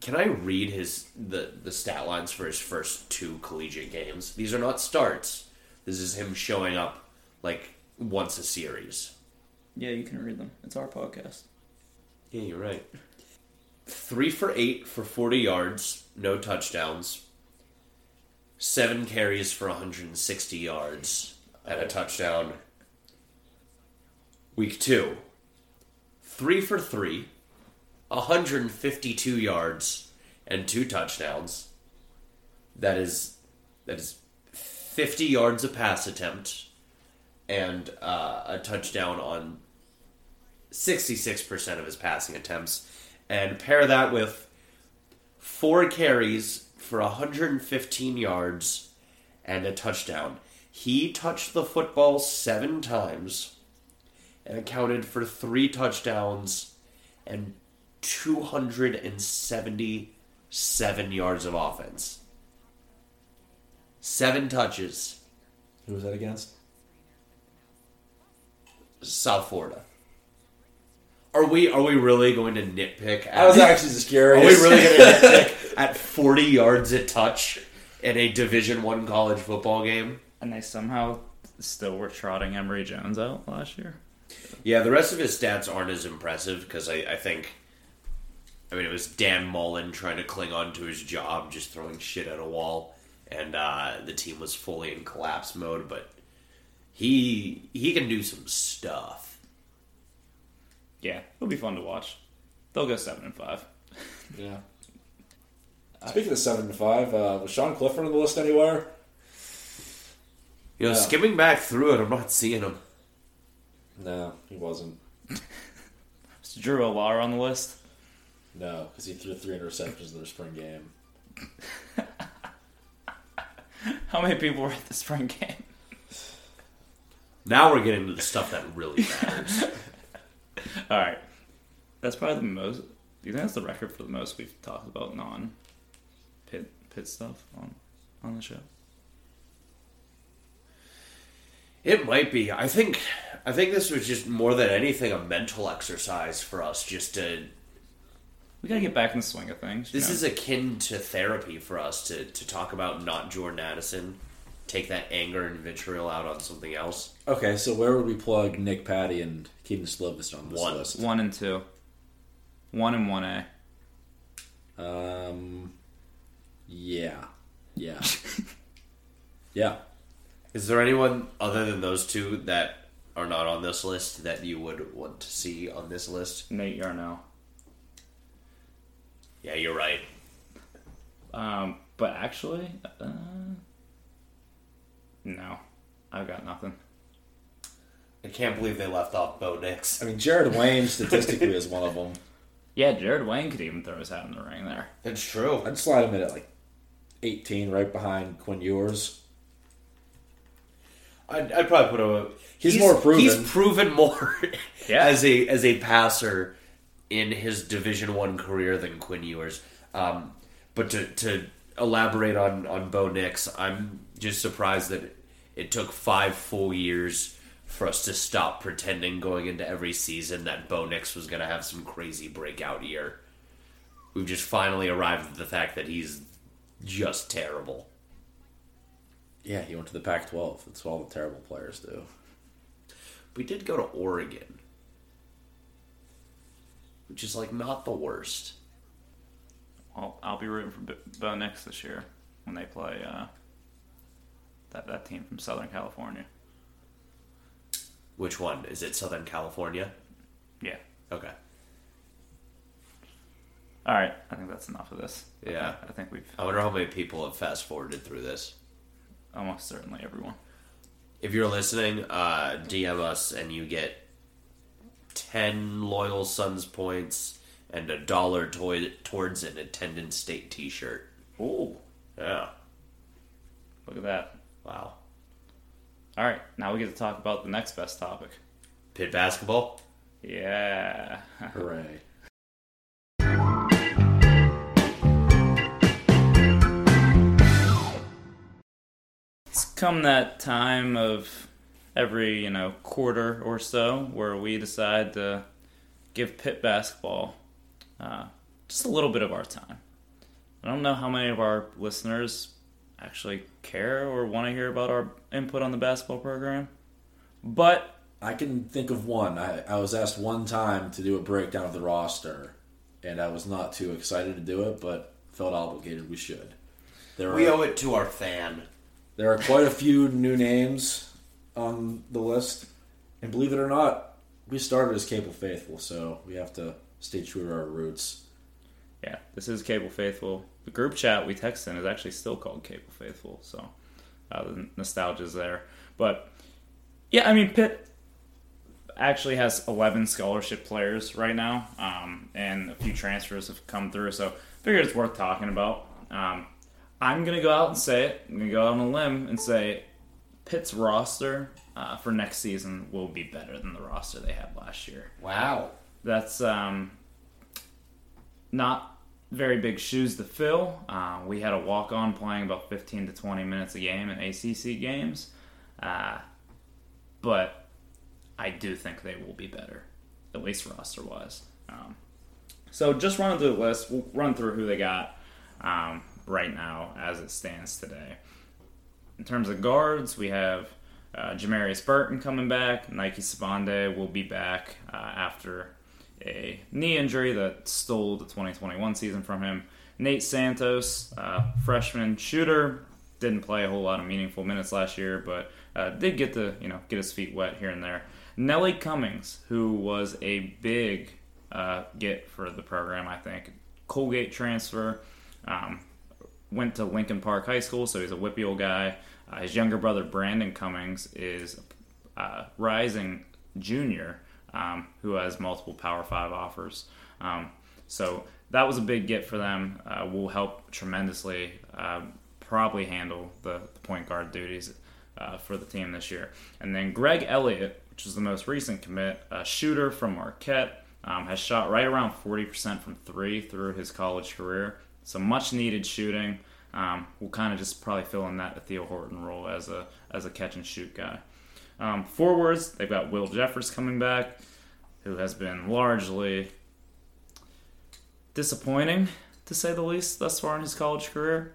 Can I read his the the stat lines for his first two collegiate games? These are not starts. This is him showing up like. Once a series. Yeah, you can read them. It's our podcast. Yeah, you're right. Three for eight for forty yards, no touchdowns. Seven carries for one hundred sixty yards and a touchdown. Week two. Three for three, one hundred fifty-two yards, and two touchdowns. That is, that is fifty yards a pass attempt. And uh, a touchdown on sixty-six percent of his passing attempts. And pair that with four carries for one hundred fifteen yards and a touchdown. He touched the football seven times and accounted for three touchdowns and two hundred seventy-seven yards of offense. Seven touches. Who was that against? South Florida. Are we are we really going to nitpick? At, I was actually just curious. Are we really going to nitpick at forty yards a touch in a Division I college football game? And they somehow still were trotting Emory Jones out last year. Yeah, the rest of his stats aren't as impressive because I, I think, I mean, it was Dan Mullen trying to cling on to his job, just throwing shit at a wall, and uh, the team was fully in collapse mode. But he he can do some stuff. Yeah, it'll be fun to watch. They'll go seven and five. Yeah. Speaking of seven and five, uh, was Sean Clifford on the list anywhere? You know, yeah. Skimming back through it, I'm not seeing him. No, he wasn't. Was Drew Alar on the list? No, because he threw three interceptions in the spring game. How many people were at the spring game? Now we're getting to the stuff that really matters. All right, that's probably the most. Do you think that's the record for the most we've talked about non pit pit stuff on on the show? It might be. I think. I think this was just more than anything a mental exercise for us. Just to we gotta get back in the swing of things. This know? is akin to therapy for us to to talk about not Jordan Addison. Take that anger and vitriol out on something else. Okay, so where would we plug Nick Patty and Keaton Slovis on this one, list? One and two. One and one A. Um, yeah. Yeah. Yeah. Is there anyone other than those two that are not on this list that you would want to see on this list? Nate Yarnow. Yeah, you're right. Um, but actually... Uh... No, I've got nothing. I can't believe they left off Bo Nix. I mean, Jared Wayne statistically is one of them. Yeah, Jared Wayne could even throw his hat in the ring there. It's true. I'd slide him in at like eighteen, right behind Quinn Ewers. I'd, I'd probably put him. He's, he's more proven. He's proven more yeah. as a as a passer in his Division I career than Quinn Ewers. Um, but to to elaborate on on Bo Nix, I'm. Just surprised that it took five full years for us to stop pretending going into every season that Bo Nix was going to have some crazy breakout year. We've just finally arrived at the fact that he's just terrible. Yeah, he went to the Pac twelve. That's what all the terrible players do. We did go to Oregon, which is, like, not the worst. I'll, I'll be rooting for Bo Nix this year when they play... Uh... That, that team from Southern California. Which one? Is it Southern California? Yeah. Okay. All right. I think that's enough of this. Yeah. I, I think we've... I wonder how many people have fast-forwarded through this. Almost certainly everyone. If you're listening, uh, D M us and you get ten Loyal Suns points and a dollar toy- towards an attendant state t-shirt. Ooh. Yeah. Look at that. Wow. All right, now we get to talk about the next best topic. Pit basketball? Yeah. Hooray. It's come that time of every, you know, quarter or so where we decide to give pit basketball uh, just a little bit of our time. I don't know how many of our listeners... actually care or want to hear about our input on the basketball program, but I can think of one. I, I was asked one time to do a breakdown of the roster, and I was not too excited to do it, but felt obligated we should. There we are, owe it to our fan. There are quite a few new names on the list, and believe it or not, we started as Cable Faithful, so we have to stay true to our roots. Yeah, this is Cable Faithful. The group chat we text in is actually still called Cable Faithful, so uh, the nostalgia's there. But, yeah, I mean, Pitt actually has eleven scholarship players right now, um, and a few transfers have come through, so I figured it's worth talking about. Um, I'm going to go out and say it. I'm going to go out on a limb and say Pitt's roster uh, for next season will be better than the roster they had last year. Wow. That's um, not... very big shoes to fill. Uh, we had a walk-on playing about fifteen to twenty minutes a game in A C C games. Uh, but I do think they will be better. at least roster-wise. Um, so just running through the list, we'll run through who they got um, right now as it stands today. In terms of guards, we have uh, Jamarius Burton coming back. Nike Sibonde will be back uh, after a knee injury that stole the twenty twenty-one season from him. Nate Santos, uh, freshman shooter, didn't play a whole lot of meaningful minutes last year, but uh, did get to you know get his feet wet here and there. Nellie Cummings, who was a big uh, get for the program, I think. Colgate transfer, um, went to Lincoln Park High School, so he's a whippy old guy. Uh, his younger brother, Brandon Cummings, is uh, rising junior, um, who has multiple Power Five offers. Um, so that was a big get for them. Uh, will help tremendously, uh, probably handle the, the point guard duties uh, for the team this year. And then Greg Elliott, which is the most recent commit, a shooter from Marquette, um, has shot right around forty percent from three through his college career. So much-needed shooting. Um, we'll kind of just probably fill in that Theo Horton role as a as a catch-and-shoot guy. Um, forwards, they've got Will Jeffers coming back, who has been largely disappointing, to say the least, thus far in his college career.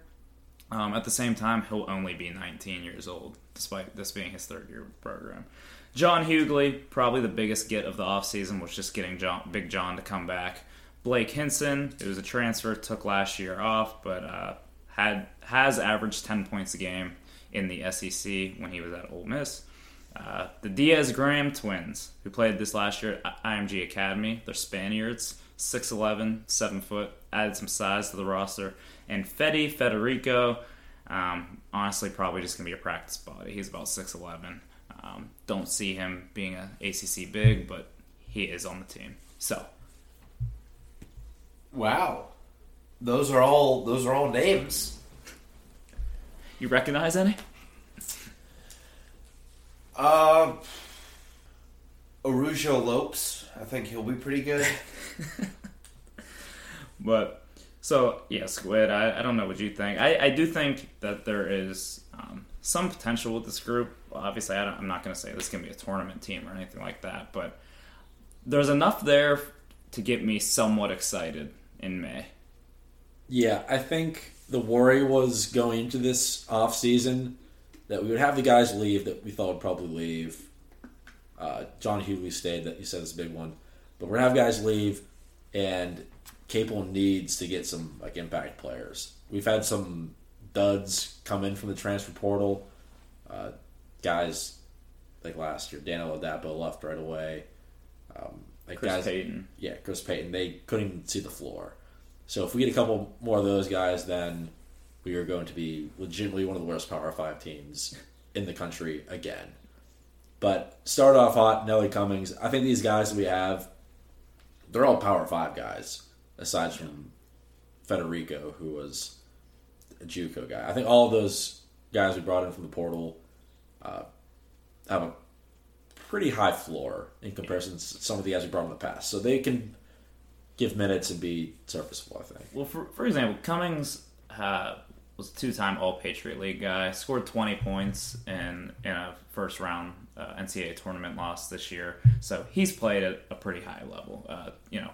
Um, at the same time, he'll only be nineteen years old, despite this being his third year program. John Hughley, probably the biggest get of the offseason, was just getting John, Big John to come back. Blake Hinson, who was a transfer, took last year off, but uh, had has averaged ten points a game in the S E C when he was at Ole Miss. Uh, the Diaz-Graham twins, who played this last year at I M G Academy. They're Spaniards, six eleven, seven foot, added some size to the roster. And Fetty Federico, um, honestly, probably just going to be a practice body. He's about six eleven. Um, don't see him being an A C C big, but he is on the team. So, wow, those are all those are all names. You recognize any? Uh, Arujo Lopes. I think he'll be pretty good. But so yeah, Squid. I, I don't know what you think. I, I do think that there is um, some potential with this group. Obviously, I don't, I'm not going to say this is going to be a tournament team or anything like that, but there's enough there to get me somewhat excited in May. Yeah, I think the worry was going into this offseason that we would have the guys leave that we thought would probably leave. Uh, John Hughley stayed, that you said is a big one. But we're going to have guys leave, and Capel needs to get some like impact players. We've had some duds come in from the transfer portal. Uh, guys like last year, Dan Oladapo left right away. Um, like Chris guys, Payton. Yeah, Chris Payton. They couldn't even see the floor. So if we get a couple more of those guys, then we are going to be legitimately one of the worst Power Five teams in the country again. But start off hot, Nellie Cummings. I think these guys that we have, they're all Power Five guys, aside from Federico, who was a JUCO guy. I think all of those guys we brought in from the portal uh, have a pretty high floor in comparison to some of the guys we brought in the past. So they can give minutes and be serviceable, I think. Well, for, for example, Cummings uh, was a two-time All-Patriot League guy, scored twenty points in, in a first-round uh, N C A A tournament loss this year. So he's played at a pretty high level. Uh, you know,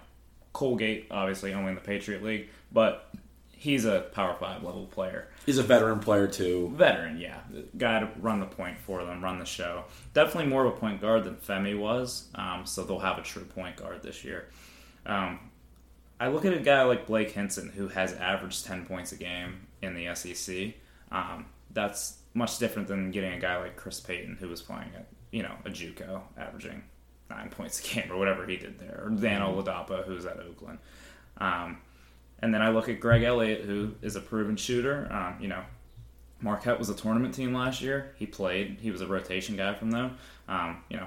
Colgate, obviously, only in the Patriot League, but he's a Power five level player. He's a veteran player, too. Veteran, yeah. Guy to run the point for them, run the show. Definitely more of a point guard than Femi was, um, so they'll have a true point guard this year. Um, I look at a guy like Blake Hinson, who has averaged ten points a game in the S E C. Um, that's much different than getting a guy like Chris Payton, who was playing at, you know, a JUCO, averaging nine points a game or whatever he did there, or Dan Oladapo, who's at Oakland. Um And then I look at Greg Elliott, who is a proven shooter. Um, you know, Marquette was a tournament team last year. He played. He was a rotation guy from them. Um, you know,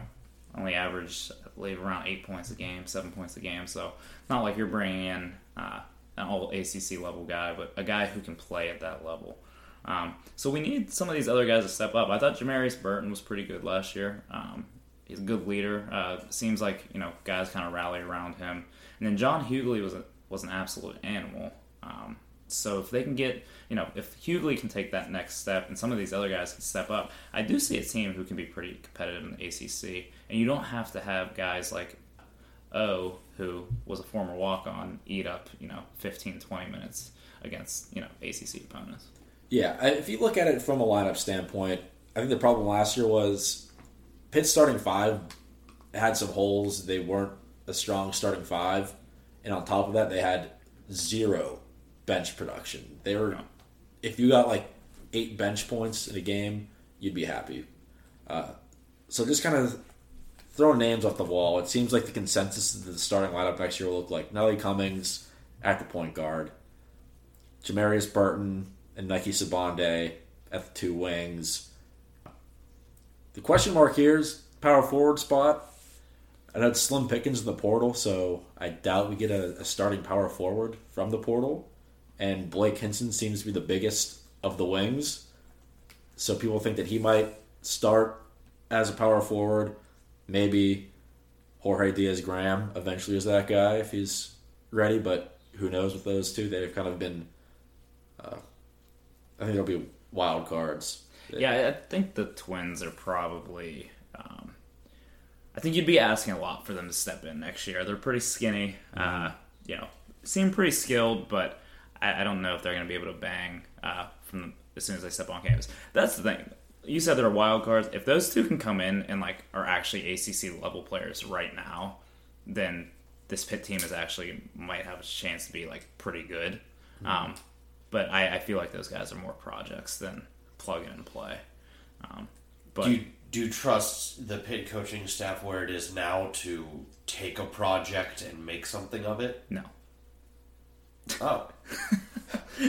only averaged, I believe, around eight points a game, seven points a game. So not like you're bringing in uh, an old A C C-level guy, but a guy who can play at that level. Um, so we need some of these other guys to step up. I thought Jamarius Burton was pretty good last year. Um, he's a good leader. Uh, seems like, you know, guys kind of rally around him. And then John Hughley was a was an absolute animal. Um, so if they can get, you know, if Hughley can take that next step and some of these other guys can step up, I do see a team who can be pretty competitive in the A C C. And you don't have to have guys like O, who was a former walk-on, eat up, you know, fifteen, twenty minutes against, you know, A C C opponents. Yeah, if you look at it from a lineup standpoint, I think the problem last year was Pitt's starting five had some holes. They weren't a strong starting five. And on top of that, they had zero bench production. They were, if you got like eight bench points in a game, you'd be happy. Uh, so just kind of throw names off the wall. It seems like the consensus of the starting lineup next year will look like Nellie Cummings at the point guard, Jamarius Burton and Nike Sibonde at the two wings. The question mark here is power forward spot. I know it's slim pickings in the portal, so I doubt we get a, a starting power forward from the portal. And Blake Hinson seems to be the biggest of the wings. So people think that he might start as a power forward. Maybe Jorge Diaz-Graham eventually is that guy if he's ready, but who knows with those two. They've kind of been, uh, I think they'll be wild cards. Yeah, I think the Twins are probably... Um... I think you'd be asking a lot for them to step in next year. They're pretty skinny, uh, you know, seem pretty skilled, but I, I don't know if they're going to be able to bang uh, from the, as soon as they step on campus. That's the thing. You said they're wild cards. If those two can come in and like are actually A C C level players right now, then this Pitt team is actually might have a chance to be like pretty good. Mm-hmm. Um, but I, I feel like those guys are more projects than plug in and play. Um, but. Do you- Do you trust the Pitt coaching staff where it is now to take a project and make something of it? No. Oh.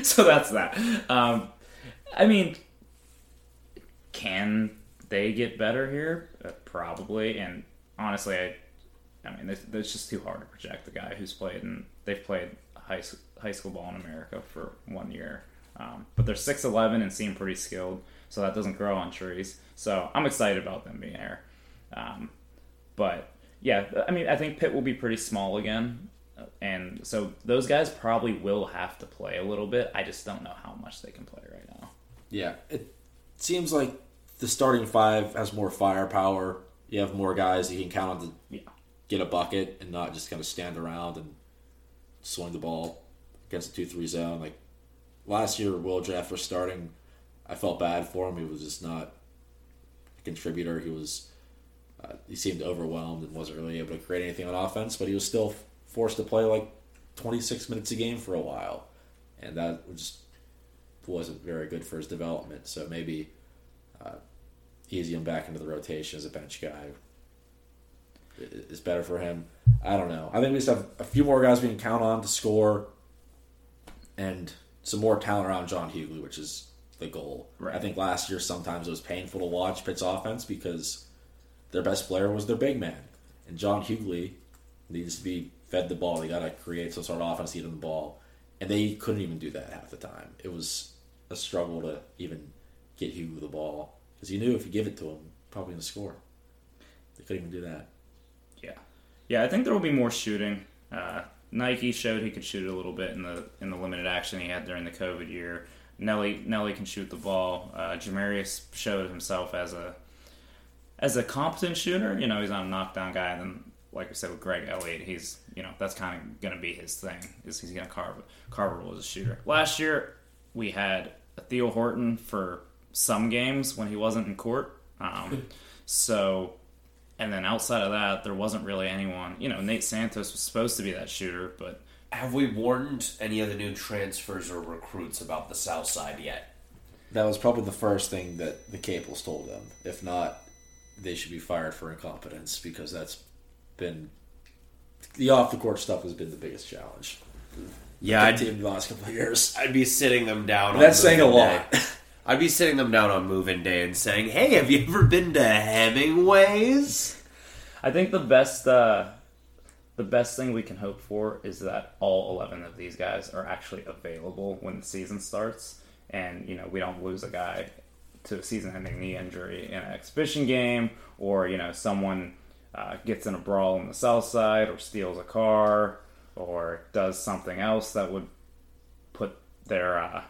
So that's that. Um, I mean, can they get better here? Uh, probably. And honestly, I, I mean, it's, it's just too hard to project a guy who's played and they've played high high school ball in America for one year. Um, but they're six eleven and seem pretty skilled. So that doesn't grow on trees. So I'm excited about them being here. Um, but, yeah, I mean, I think Pitt will be pretty small again. And so those guys probably will have to play a little bit. I just don't know how much they can play right now. Yeah, it seems like the starting five has more firepower. You have more guys you can count on to yeah. get a bucket and not just kind of stand around and swing the ball against the two three zone. Like last year, Will Jeff was starting... I felt bad for him. He was just not a contributor. He was uh, he seemed overwhelmed and wasn't really able to create anything on offense, but he was still forced to play like twenty-six minutes a game for a while, and that just wasn't very good for his development. So maybe uh, easing him back into the rotation as a bench guy is better for him. I don't know. I think we just have a few more guys we can count on to score and some more talent around John Hughley, which is... the goal. Right. I think last year sometimes it was painful to watch Pitt's offense because their best player was their big man. And John Hughley needs to be fed the ball. They got to create some sort of offense to get him the ball. And they couldn't even do that half the time. It was a struggle to even get Hughley the ball because he knew if you give it to him, probably going to score. They couldn't even do that. Yeah. Yeah, I think there will be more shooting. Uh, Nike showed he could shoot a little bit in the in the limited action he had during the COVID year. Nelly Nelly can shoot the ball. Uh, Jamarius showed himself as a as a competent shooter. You know, he's not a knockdown guy. And then, like I said, with Greg Elliott, he's you know that's kind of going to be his thing. Is he's going to carve carve a role as a shooter. Last year we had Theo Horton for some games when he wasn't in court. Um, so and then outside of that, there wasn't really anyone. You know, Nate Santos was supposed to be that shooter, but. Have we warned any of the new transfers or recruits about the South Side yet? That was probably the first thing that the Capels told them. If not, they should be fired for incompetence because that's been... The off-the-court stuff has been the biggest challenge. Yeah, I'd, in the last couple of years. I'd be sitting them down on That's saying a lot. I'd be sitting them down on move-in day and saying, hey, have you ever been to Hemingway's? I think the best... Uh... The best thing we can hope for is that all eleven of these guys are actually available when the season starts. And, you know, we don't lose a guy to a season-ending knee injury in an exhibition game or, you know, someone uh, gets in a brawl on the South Side or steals a car or does something else that would put their uh,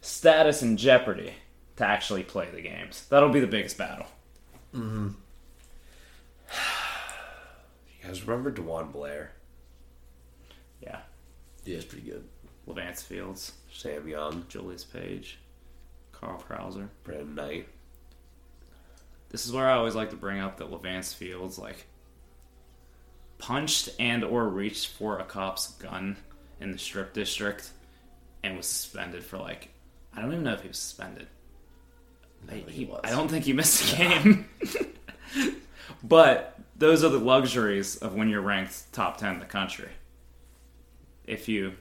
status in jeopardy to actually play the games. That'll be the biggest battle. Mm-hmm. You guys remember DeJuan Blair? Yeah. He is pretty good. LaVance Fields. Sam Young. Julius Page. Carl Krauser. Brandon Knight. This is where I always like to bring up that LaVance Fields, like, punched and or reached for a cop's gun in the strip district and was suspended for, like, I don't even know if he was suspended. I, he, he I don't think he missed a game. Yeah. But those are the luxuries of when you're ranked top ten in the country. If you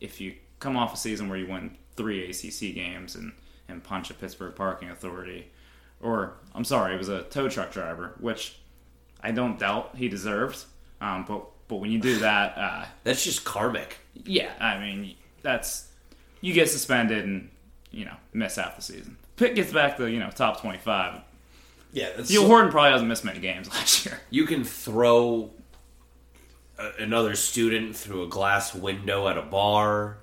if you come off a season where you win three A C C games and, and punch a Pittsburgh parking authority, or, I'm sorry, it was a tow truck driver, which I don't doubt he deserved. Um, but but when you do that... Uh, that's just karmic. Yeah, I mean, that's... You get suspended and, you know, miss half the season. Pitt gets back to, you know, top twenty-five. Yeah, that's... Theo Horton probably hasn't missed many games last year. You can throw a, another student through a glass window at a bar.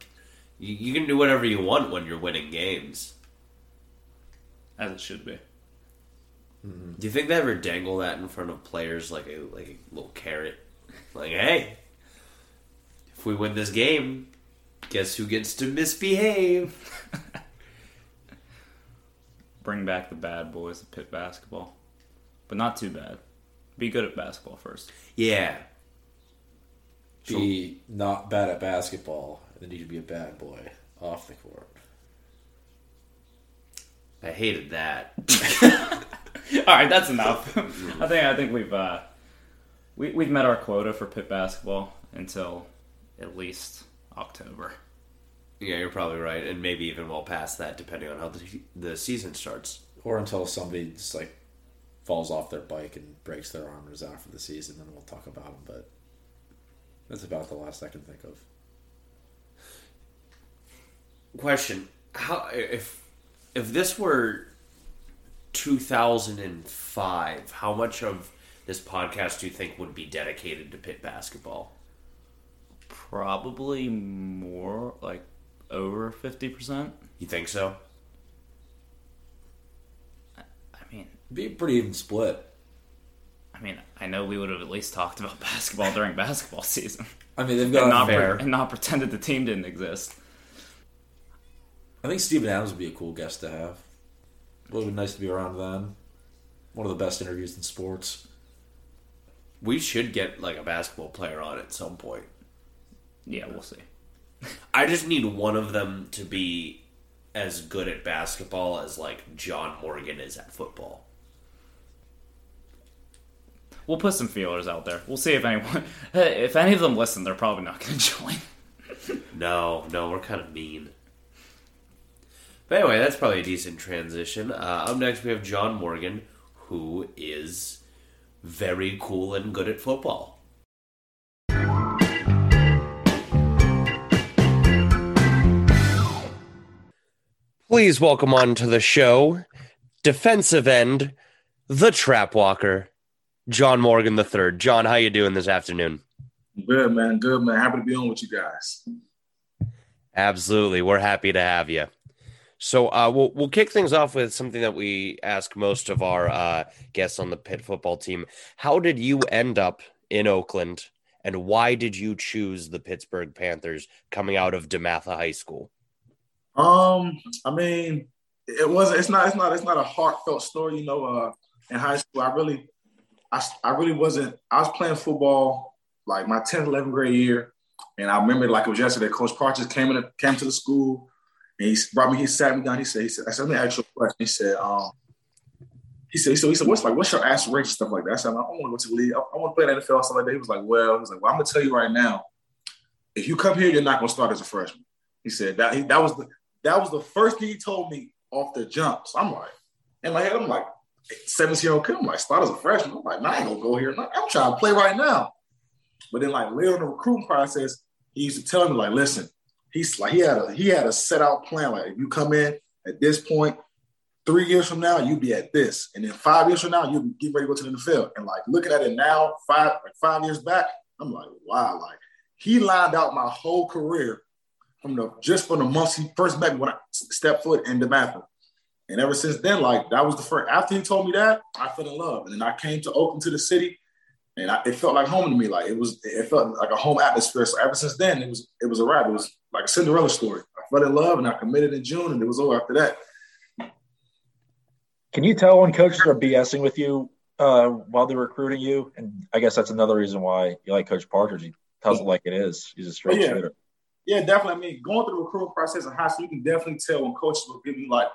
You, you can do whatever you want when you're winning games. As it should be. Mm-hmm. Do you think they ever dangle that in front of players like a like a little carrot? Like, hey, if we win this game, guess who gets to misbehave? Bring back the bad boys of Pitt basketball. But not too bad. Be good at basketball first. Yeah. Be so, not bad at basketball, and then you should be a bad boy off the court. I hated that. All right, that's enough. I think I think we've uh, we we've met our quota for Pitt basketball until at least October. Yeah, you're probably right, and maybe even well past that, depending on how the, the season starts. Or until somebody just like falls off their bike and breaks their arm and is out for the season, then we'll talk about them. But that's about the last I can think of. Question: How if if this were two thousand five, how much of this podcast do you think would be dedicated to Pitt basketball? Probably more, like over fifty percent. You think so? I, I mean... It'd be a pretty even split. I mean, I know we would have at least talked about basketball during basketball season. I mean, they've got... And not, fair. Pre- and not pretended the team didn't exist. I think Steven Adams would be a cool guest to have. It would be nice to be around then. One of the best interviews in sports. We should get like a basketball player on at some point. Yeah, we'll see. I just need one of them to be as good at basketball as like John Morgan is at football. We'll put some feelers out there. We'll see if anyone, if any of them listen, they're probably not going to join. No, no, we're kind of mean. But anyway, that's probably a decent transition. Uh, up next, we have John Morgan, who is very cool and good at football. Please welcome on to the show, defensive end, the trap walker, John Morgan the third. John, how you doing this afternoon? Good, man. Good, man. Happy to be on with you guys. Absolutely. We're happy to have you. So uh, we'll we'll kick things off with something that we ask most of our uh, guests on the Pitt football team. How did you end up in Oakland, and why did you choose the Pittsburgh Panthers coming out of DeMatha High School? Um, I mean, it was it's not it's not it's not a heartfelt story, you know. Uh, in high school, I really, I I really wasn't. I was playing football like my tenth, eleventh grade year, and I remember like it was yesterday. Coach Partridge came in came to the school. And he brought me, he sat me down. He said, he said, I said, let me ask you a question. He said, um, he said, he said, he said, what's like, what's your aspiration? Stuff like that. I said, I don't want to go to the league. I, I want to play in the N F L, stuff like that. He was like, well, he was like, well, I'm gonna tell you right now, if you come here, you're not gonna start as a freshman. He said that he, that was the that was the first thing he told me off the jump. So I'm like, and like I'm like, seventeen-year-old kid, I'm like, start as a freshman. I'm like, nah, I ain't gonna go here. I'm, like, I'm trying to play right now. But then like later in the recruiting process, he used to tell me, like, listen. He's like he had a he had a set out plan. Like if you come in at this point, three years from now you'll be at this, and then five years from now you'll be getting ready to go to the N F L. And like looking at it now, five like five years back, I'm like, wow! Like he lined out my whole career from the just from the months he first met me when I stepped foot in DeMatha, and ever since then, like that was the first. After he told me that, I fell in love, and then I came to Oakland to the city, And I, it felt like home to me. Like it was, it felt like a home atmosphere. So ever since then, it was, it was a wrap. It was like a Cinderella story. I fell in love and I committed in June, and it was over after that. Can you tell when coaches are BSing with you uh, while they're recruiting you? And I guess that's another reason why you like Coach Partridge. He tells it like it is. He's a straight yeah. shooter. Yeah, definitely. I mean, going through the recruiting process in high school, you can definitely tell when coaches will give you like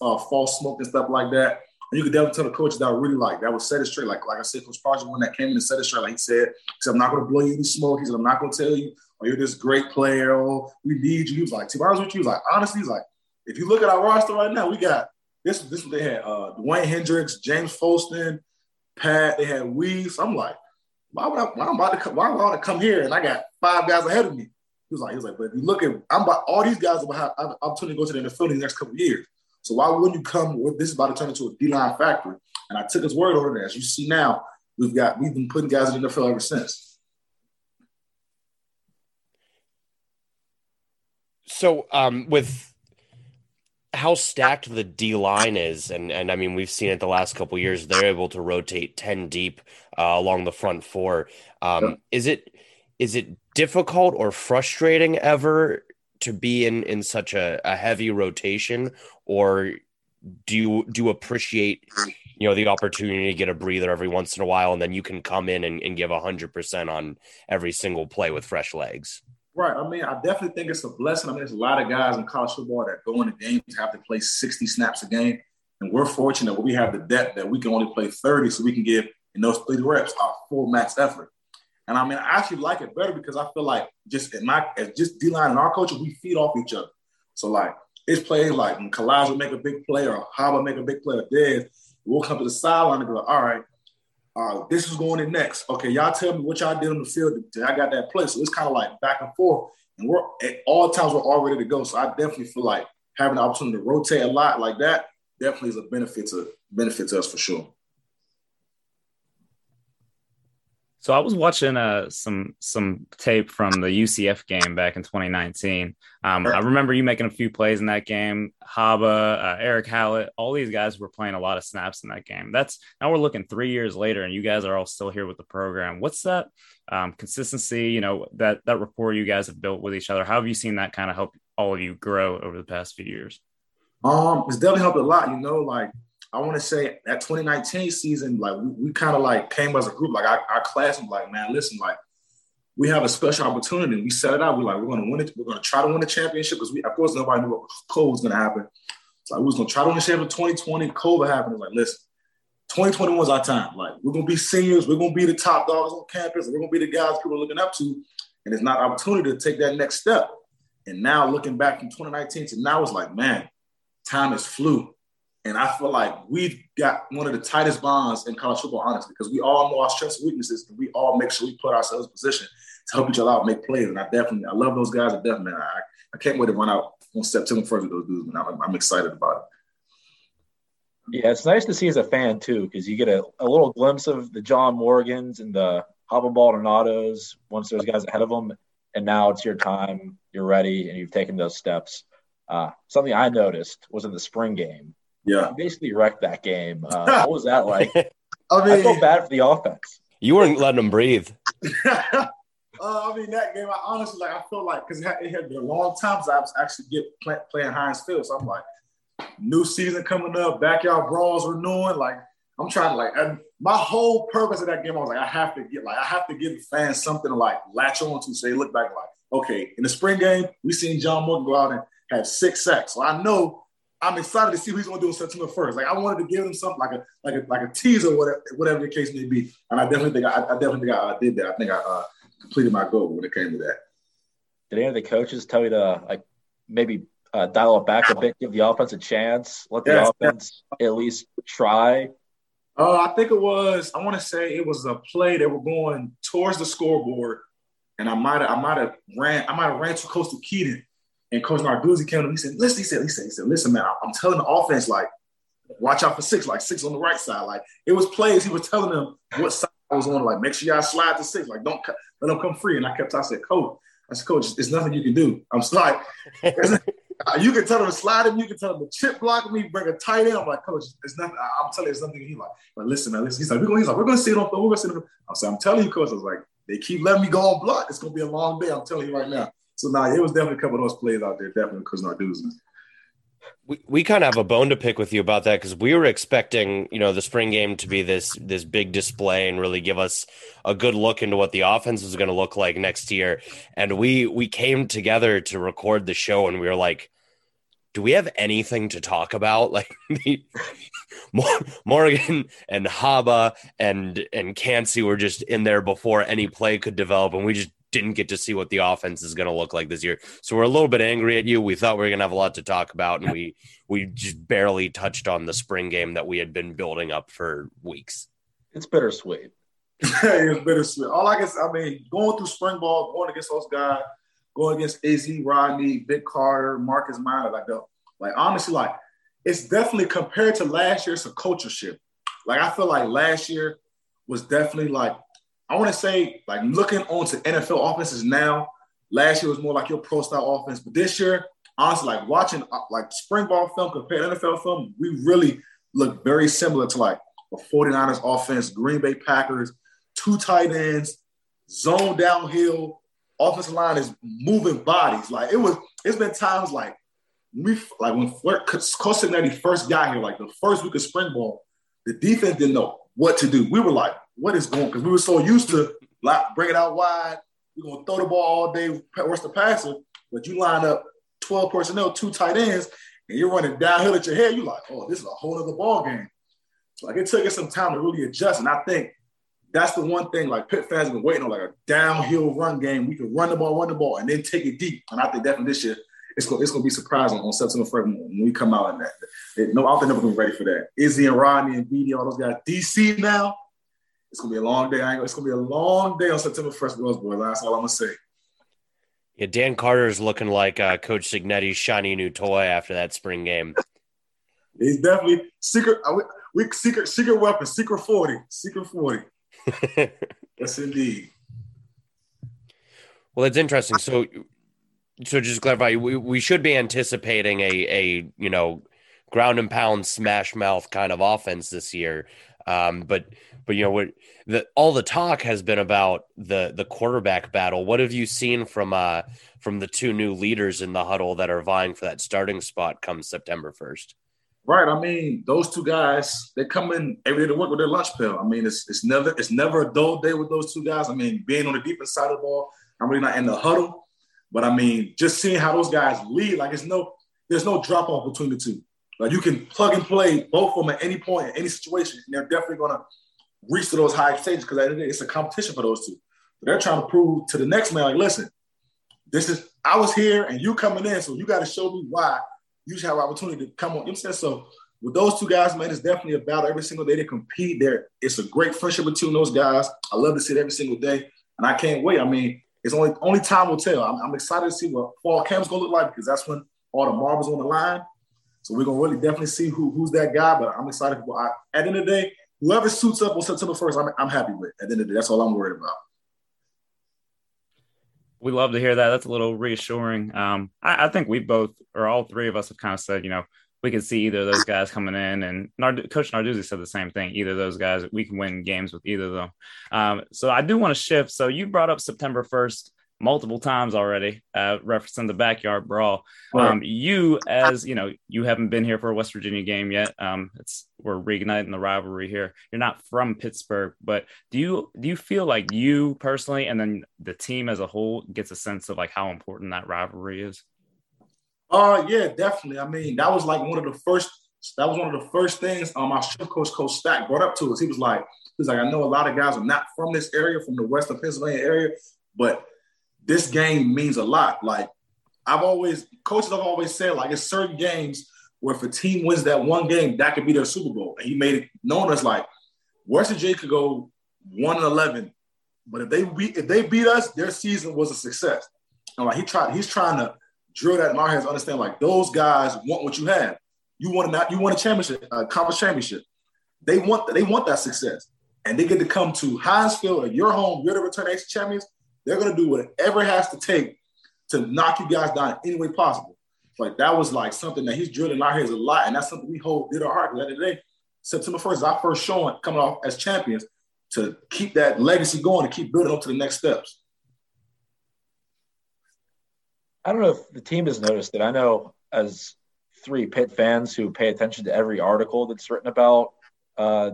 uh, false smoke and stuff like that. You could definitely tell the coaches that I really like, that would set it straight. Like, like I said, Coach Project, when that came in and set it straight, like he said, he said, I'm not going to blow you any smoke. He said, I'm not going to tell you, oh, you're this great player. Oh, we need you. He was like, to be honest with you, he was like, honestly, he's like, if you look at our roster right now, we got this, this is what they had. Uh, Dwayne Hendricks, James Folston, Pat, they had Weaves. I'm like, why would I, why I'm about to come, why would I want to come here? And I got five guys ahead of me. He was like, he was like, but if you look at, I'm about, all these guys are have an opportunity to go to the N F L in the next couple of years. So why wouldn't you come? With, this is about to turn into a D-line factory. And I took his word over there. As you see now, we've got we've been putting guys in the N F L ever since. So um, with how stacked the D-line is, and and I mean, we've seen it the last couple of years, they're able to rotate ten deep uh, along the front four. Um, yeah. Is it is it difficult or frustrating ever to be in, in such a, a heavy rotation, or do you, do you appreciate, you know, the opportunity to get a breather every once in a while, and then you can come in and, and give a hundred percent on every single play with fresh legs? Right. I mean, I definitely think it's a blessing. I mean, there's a lot of guys in college football that go into games, have to play sixty snaps a game. And we're fortunate that we have the depth that we can only play thirty. So we can give in those three reps our full max effort. And I mean, I actually like it better because I feel like just in my, just D-line and our culture, we feed off each other. So like it's plays like when Kalaj will make a big play or Haba make a big play or Dez, we'll come to the sideline and be like, all right, uh, this is going in next. Okay, y'all tell me what y'all did on the field. I got that play. So it's kind of like back and forth. And we're at all times we're all ready to go. So I definitely feel like having the opportunity to rotate a lot like that definitely is a benefit to benefit to us for sure. So I was watching uh, some some tape from the U C F game back in twenty nineteen. Um, I remember you making a few plays in that game. Haba, uh, Eric Hallett, all these guys were playing a lot of snaps in that game. That's now we're looking three years later, and you guys are all still here with the program. What's that um, consistency? You know, that that rapport you guys have built with each other. How have you seen that kind of help all of you grow over the past few years? Um, it's definitely helped a lot. You know, like. I want to say that twenty nineteen season, like we, we kind of like came as a group, like our, our class was like, man, listen, like we have a special opportunity. We set it out. We're like, we're going to win it. We're going to try to win the championship because we, of course, nobody knew what COVID was going to happen. So like, we was going to try to win the championship in twenty twenty. COVID happened. Like, listen, twenty twenty-one is our time. Like we're going to be seniors. We're going to be the top dogs on campus. We're going to be the guys people are looking up to. And it's not an opportunity to take that next step. And now looking back from twenty nineteen to now, it's like, man, time has flew. And I feel like we've got one of the tightest bonds in college football, honestly, because we all know our strengths and weaknesses, and we all make sure we put ourselves in position to help each other out and make plays. And I definitely, I love those guys. I definitely, I, I can't wait to run out on September first with those dudes, and I'm, I'm excited about it. Yeah, it's nice to see as a fan, too, because you get a, a little glimpse of the John Morgans and the Haba Baldonados once those guys ahead of them, and now it's your time, you're ready, and you've taken those steps. Uh, something I noticed was in the spring game. Yeah, I basically wrecked that game. Uh, what was that like? I mean, I feel bad for the offense. You weren't letting them breathe. uh, I mean, that game, I honestly, like, I feel like because it, it had been a long time since I was actually get play, playing Heinz Field. So I'm like, new season coming up, backyard brawls renewing. Like, I'm trying to like, I, my whole purpose of that game, I was like, I have to get like, I have to give the fans something to like latch on to, so they look back like, okay, in the spring game, we seen John Morgan go out and have six sacks. So I know. I'm excited to see what he's going to do on September first. Like I wanted to give him something like a like a like a teaser, whatever, whatever the case may be. And I definitely think I, I definitely think I, I did that. I think I uh, completed my goal when it came to that. Did any of the coaches tell you to like maybe uh, dial it back a bit, give the offense a chance, let the yes, offense yes. at least try? Uh, I think it was. I want to say it was a play that were going towards the scoreboard, and I might I might have ran I might have ran to Coastal Keaton. And Coach Narduzzi came to me, he said, listen, he said, he said, he said, listen, man, I'm telling the offense, like, watch out for six, like six on the right side. Like, it was plays he was telling them what side I was on, like, make sure y'all slide to six. Like, don't let them come free. And I kept, I said, Coach, I said, Coach, there's nothing you can do. I'm sorry. There's, You can tell him to slide him. You can tell him to chip block me, bring a tight end. I'm like, coach, it's nothing. I'm telling you, it's nothing. He's like, but listen, man, listen. He's like, we're going. He's like, we're going to see it on the. We're going to see it on. I'm saying, I'm telling you, coach. I was like, they keep letting me go on block. It's going to be a long day. I'm telling you right now. So now nah, it was definitely a couple of those plays out there, definitely because Narduzzi. We we kind of have a bone to pick with you about that because we were expecting, you know, the spring game to be this this big display and really give us a good look into what the offense was going to look like next year. And we we came together to record the show and we were like, do we have anything to talk about? Like Morgan and Haba and and Cansey were just in there before any play could develop, and we just didn't get to see what the offense is going to look like this year. So we're a little bit angry at you. We thought we were going to have a lot to talk about, and we we just barely touched on the spring game that we had been building up for weeks. It's bittersweet. It's bittersweet. All I guess, I mean, going through spring ball, going against those guys, going against A Z, Rodney, Vic Carter, Marcus Meyer, like the, like honestly, like it's definitely compared to last year, it's a culture shift. Like I feel like last year was definitely like, I want to say, like, looking onto N F L offenses now, last year was more like your pro-style offense. But this year, honestly, like, watching, like, spring ball film compared to N F L film, we really look very similar to, like, a forty-niners offense, Green Bay Packers, two tight ends, zone downhill, offensive line is moving bodies. Like, it was – it's been times, like, we like when Coach Cignetti first got here, like, the first week of spring ball, the defense didn't know what to do. We were like, what is going on? Because we were so used to like, bring it out wide. We're going to throw the ball all day. Where's the passer? But you line up twelve personnel, two tight ends, and you're running downhill at your head. You're like, oh, this is a whole other ball game. So, like, it took us some time to really adjust. And I think that's the one thing, like, Pitt fans have been waiting on, like, a downhill run game. We can run the ball, run the ball, and then take it deep. And I think definitely this year, it's going it's to be surprising on September first when we come out in that. They, no, I think they're going to be ready for that. Izzy and Rodney and B D, all those guys. D C now. It's going to be a long day. It's going to be a long day on September first, Rose Bowl. That's all I'm going to say. Yeah, Dan Carter's looking like uh, Coach Cignetti's shiny new toy after that spring game. He's definitely secret we, – secret secret weapon, secret forty, secret forty. Yes, indeed. Well, that's interesting. So so just to clarify, we, we should be anticipating a, a, you know, ground and pound, smash mouth kind of offense this year. Um, but but you know what? The, all the talk has been about the the quarterback battle. What have you seen from uh from the two new leaders in the huddle that are vying for that starting spot come September first? Right. I mean, those two guys, they come in every day to work with their lunch pill. I mean, it's it's never it's never a dull day with those two guys. I mean, being on the defense side of the ball, I'm really not in the huddle, but I mean, just seeing how those guys lead, like it's no there's no drop off between the two. Like you can plug and play both of them at any point, in any situation, and they're definitely going to reach to those high stages because at the end of the day, it's a competition for those two. But they're trying to prove to the next man, like, listen, this is I was here and you coming in, so you got to show me why you should have an opportunity to come on. You know what I'm saying? So with those two guys, man, it's definitely a battle every single day. They compete there. It's a great friendship between those guys. I love to see it every single day, and I can't wait. I mean, it's only only time will tell. I'm, I'm excited to see what fall camp's going to look like because that's when all the marbles on the line. So we're going to really definitely see who who's that guy, but I'm excited. For, I, at the end of the day, whoever suits up on September first, I'm, I'm happy with. At the end of the day, that's all I'm worried about. We love to hear that. That's a little reassuring. Um, I, I think we both, or all three of us have kind of said, you know, we can see either of those guys coming in. And Nard- Coach Narduzzi said the same thing. Either of those guys, we can win games with either of them. Um, so I do want to shift. So you brought up September first. Multiple times already, uh, referencing the backyard brawl. Um, you, as you know, you haven't been here for a West Virginia game yet. Um, it's we're reigniting the rivalry here. You're not from Pittsburgh, but do you do you feel like you personally, and then the team as a whole, gets a sense of like how important that rivalry is? Uh yeah, definitely. I mean, that was like one of the first. That was one of the first things um, our strength coach, Coach Stack, brought up to us. He was like, he was like, I know a lot of guys are not from this area, from the western Pennsylvania area, but this game means a lot. Like I've always, coaches have always said, like it's certain games where if a team wins that one game, that could be their Super Bowl. And he made it known as like, West Virginia could go one and eleven, but if they beat if they beat us, their season was a success. And like he tried, he's trying to drill that in our heads, understand like those guys want what you have. You want to you want a championship, a conference championship. They want they want that success, and they get to come to Hinesfield and your home. You're the returning champions. They're going to do whatever it has to take to knock you guys down in any way possible. Like, that was like something that he's drilling out here is a lot, and that's something we hold dear to our heart. Because at the end of the day, September first is our first showing coming off as champions to keep that legacy going and keep building up to the next steps. I don't know if the team has noticed it. I know as three Pitt fans who pay attention to every article that's written about uh,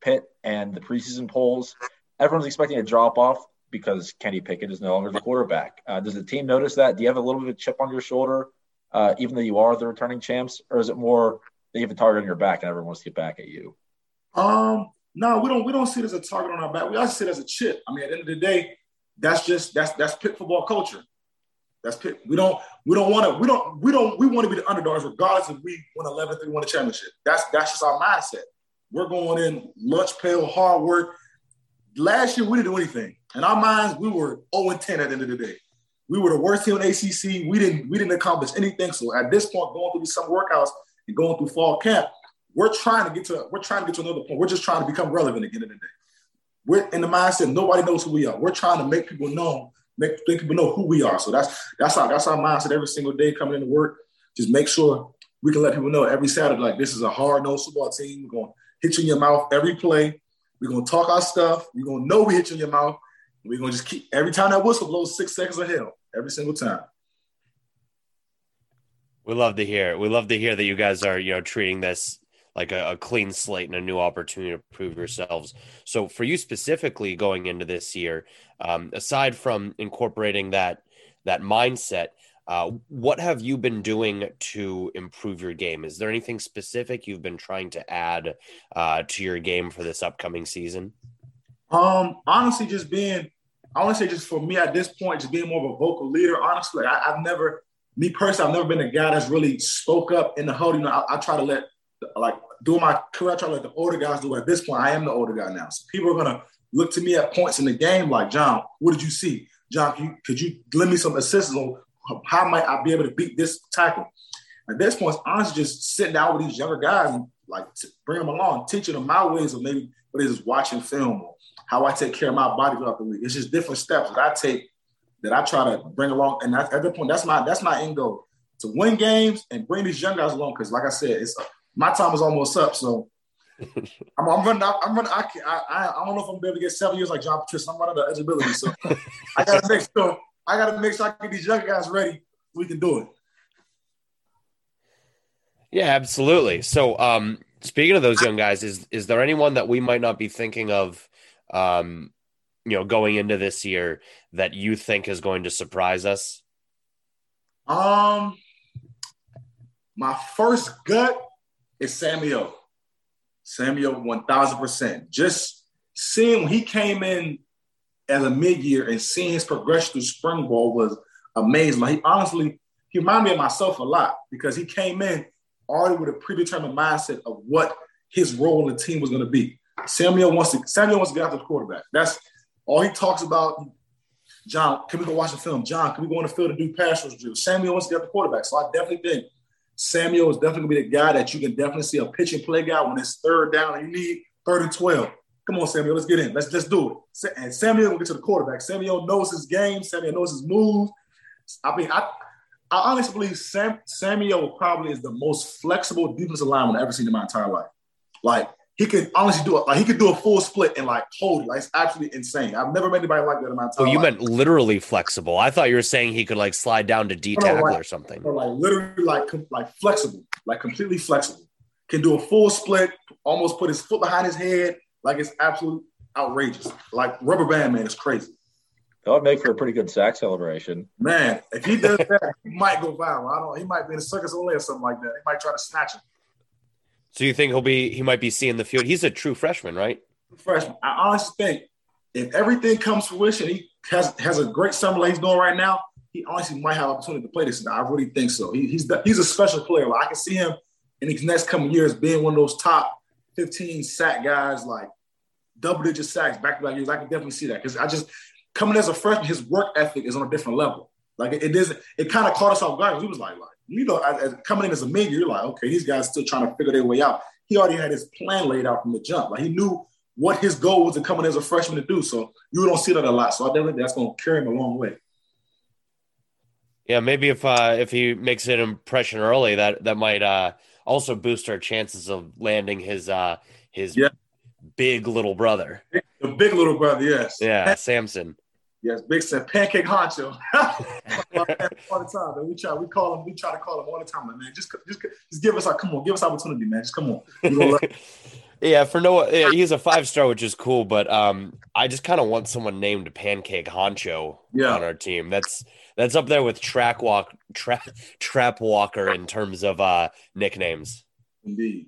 Pitt and the preseason polls, everyone's expecting a drop-off because Kenny Pickett is no longer the quarterback. Uh, does the team notice that? Do you have a little bit of a chip on your shoulder, uh, even though you are the returning champs? Or is it more that you have a target on your back and everyone wants to get back at you? Um, no, we don't, we don't see it as a target on our back. We also see it as a chip. I mean, at the end of the day, that's just that's that's Pitt football culture. That's Pitt. We don't we don't want to we don't we don't we want to be the underdogs regardless if we won eleventh and we won the championship. That's that's just our mindset. We're going in lunch pail, hard work. Last year we didn't do anything. In our minds, we were oh and ten at the end of the day. We were the worst team in A C C. We didn't we didn't accomplish anything. So at this point, going through some workouts and going through fall camp, we're trying to get to we're trying to get to another point. We're just trying to become relevant again in the day. We're in the mindset nobody knows who we are. We're trying to make people know. Make, make people know who we are. So that's that's our that's our mindset every single day coming into work. Just make sure we can let people know every Saturday, like, this is a hard-nosed football team. We're going to hit you in your mouth every play. We're going to talk our stuff. You're going to know we hit you in your mouth. We're going to just keep – every time that whistle blows, six seconds of hell, every single time. We love to hear it. We love to hear that you guys are, you know, treating this like a, a clean slate and a new opportunity to prove yourselves. So for you specifically going into this year, um, aside from incorporating that that mindset, uh, what have you been doing to improve your game? Is there anything specific you've been trying to add uh, to your game for this upcoming season? Um, honestly, just being, I want to say just for me at this point, just being more of a vocal leader. Honestly, I, I've never, me personally, I've never been a guy that's really spoke up in the huddle. You know, I, I try to let, like, doing my career, I try to let the older guys do it. At this point, I am the older guy now. So people are going to look to me at points in the game like, John, what did you see? John, you, could you lend me some assistance on how might I be able to beat this tackle? At this point, I'm honestly just sitting down with these younger guys and, like, bring them along, teaching them my ways of maybe what it is watching film or how I take care of my body throughout the week. It's just different steps that I take that I try to bring along. And at that point, that's my, that's my end goal, to win games and bring these young guys along because, like I said, it's – my time is almost up, so I'm, I'm running. I'm running. I, I I don't know if I'm gonna be able to get seven years like John Patricia. I'm running out of eligibility, so I gotta make sure. I gotta make sure I get these young guys ready. So we can do it. Yeah, absolutely. So, um, speaking of those young guys, is is there anyone that we might not be thinking of, um, you know, going into this year that you think is going to surprise us? Um, my first gut. It's Samuel. Samuel, one thousand percent. Just seeing when he came in as a mid-year and seeing his progression through spring ball was amazing. Like, he honestly, he reminded me of myself a lot because he came in already with a predetermined mindset of what his role in the team was going to be. Samuel wants to Samuel wants to get after the quarterback. That's all he talks about. John, can we go watch the film? John, can we go on the field and do pass rush drills? Samuel wants to get after the quarterback. So I definitely think Samuel is definitely going to be the guy that you can definitely see a pitch and play guy when it's third down and you need third and twelve. Come on, Samuel, let's get in. Let's let's do it. And Samuel will get to the quarterback. Samuel knows his game. Samuel knows his move. I mean, I I honestly believe Sam, Samuel probably is the most flexible defensive lineman I've ever seen in my entire life. Like, he can honestly do it. Like, he could do a full split and, like, hold it. Like, it's absolutely insane. I've never met anybody like that in my entire life. Oh, you life. meant literally flexible. I thought you were saying he could, like, slide down to D tackle no, like, or something. Or, like, literally, like, com- like flexible. Like, completely flexible. Can do a full split, almost put his foot behind his head. Like, it's absolutely outrageous. Like, rubber band, man, it's crazy. That would make for a pretty good sack celebration. Man, if he does that, he might go viral. I don't know. He might be in a circus or something like that. They might try to snatch him. So you think he'll be? He might be seeing the field. He's a true freshman, right? Freshman. I honestly think if everything comes to fruition, he has has a great summer like he's doing right now. He honestly might have opportunity to play this. I really think so. He, he's the, he's a special player. Like, I can see him in these next coming years being one of those top fifteen sack guys, like double digit sacks back to back years. I can definitely see that because I just coming as a freshman, his work ethic is on a different level. Like it, it is. It kind of caught us off guard. We was like, like. You know, as, coming in as a mid, you're like, okay, these guys still trying to figure their way out. He already had his plan laid out from the jump. Like, he knew what his goal was to come in as a freshman to do. So you don't see that a lot. So I definitely think that's going to carry him a long way. Yeah, maybe if uh, if he makes an impression early, that that might uh, also boost our chances of landing his uh, his yeah. big little brother. The big little brother, yes. Yeah, Pancake. Samson. Yes, big Sam, Pancake Honcho. All the time, man. We try, we call him, we try to call him all the time, man. Just, just, just give us our, come on, give us opportunity, man. Just come on. Like- yeah, for no, yeah, he's a five star, which is cool, but um, I just kind of want someone named Pancake Honcho yeah. on our team. That's. That's up there with track walk, tra- trap walker in terms of uh, nicknames. Indeed.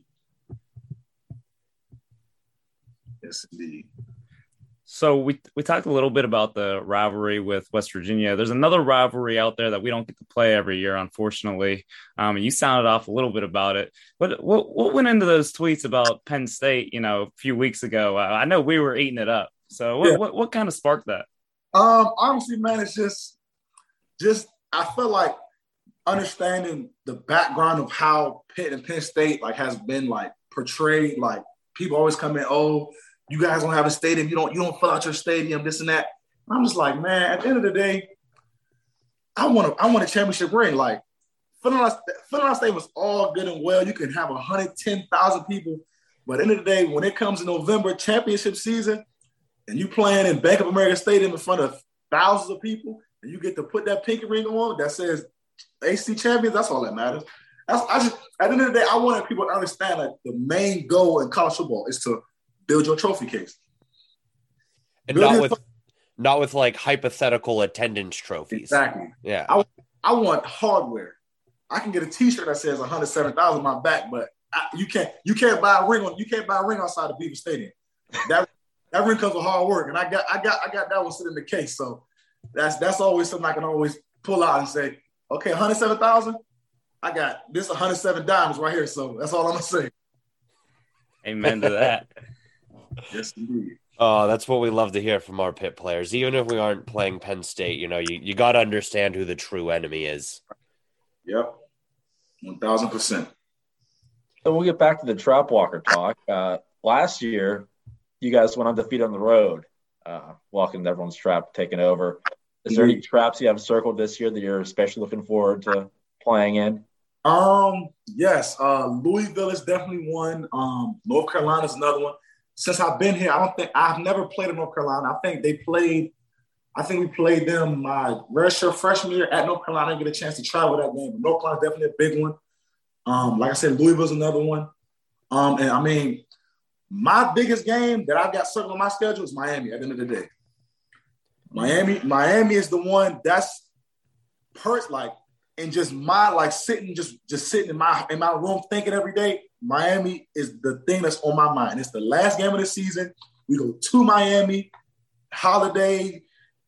Yes, indeed. So we we talked a little bit about the rivalry with West Virginia. There's another rivalry out there that we don't get to play every year, unfortunately. Um, you sounded off a little bit about it. But what what went into those tweets about Penn State? You know, a few weeks ago. I, I know we were eating it up. So what yeah. what, what kind of sparked that? Um, honestly, man, it's just. Just, I feel like understanding the background of how Pitt and Penn State, like, has been, like, portrayed. Like, people always come in, oh, you guys don't have a stadium. You don't you don't fill out your stadium, this and that. And I'm just like, man, at the end of the day, I want a, I want a championship ring. Like, filling out, filling out stadium was all good and well. You can have one hundred ten thousand people. But at the end of the day, when it comes to November championship season and you playing in Bank of America Stadium in front of thousands of people, and you get to put that pinky ring on that says A C champions, that's all that matters. That's, I just, at the end of the day, I wanted people to understand that the main goal in college football is to build your trophy case. And build not with, th- not with like hypothetical attendance trophies. Exactly. Yeah. I, I want hardware. I can get a T-shirt that says one hundred seven thousand on my back, but I, you can't, you can't buy a ring on, you can't buy a ring outside of Beaver Stadium. That that ring comes with hard work, and I got, I got, I got that one sitting in the case. So. That's that's always something I can always pull out and say, okay, one hundred seven thousand, I got this one hundred seven diamonds right here. So that's all I'm going to say. Amen to that. Yes, indeed. Oh, that's what we love to hear from our Pitt players. Even if we aren't playing Penn State, you know, you, you got to understand who the true enemy is. Yep, one thousand percent. So we'll get back to the trap walker talk. Uh, last year, you guys went undefeated on the road. Uh, walking to everyone's trap, taking over. Is there any traps you have circled this year that you're especially looking forward to playing in? Um, yes. Uh, Louisville is definitely one. Um, North Carolina is another one. Since I've been here, I don't think I've never played in North Carolina. I think they played. I think we played them my redshirt freshman year at North Carolina. I didn't get a chance to travel that game. But North Carolina is definitely a big one. Um, like I said, Louisville's another one. Um, and I mean. My biggest game that I've got circled on my schedule is Miami at the end of the day. Miami, Miami is the one that's hurt, like, and just my, like, sitting, just just sitting in my in my room thinking every day, Miami is the thing that's on my mind. It's the last game of the season. We go to Miami, holiday,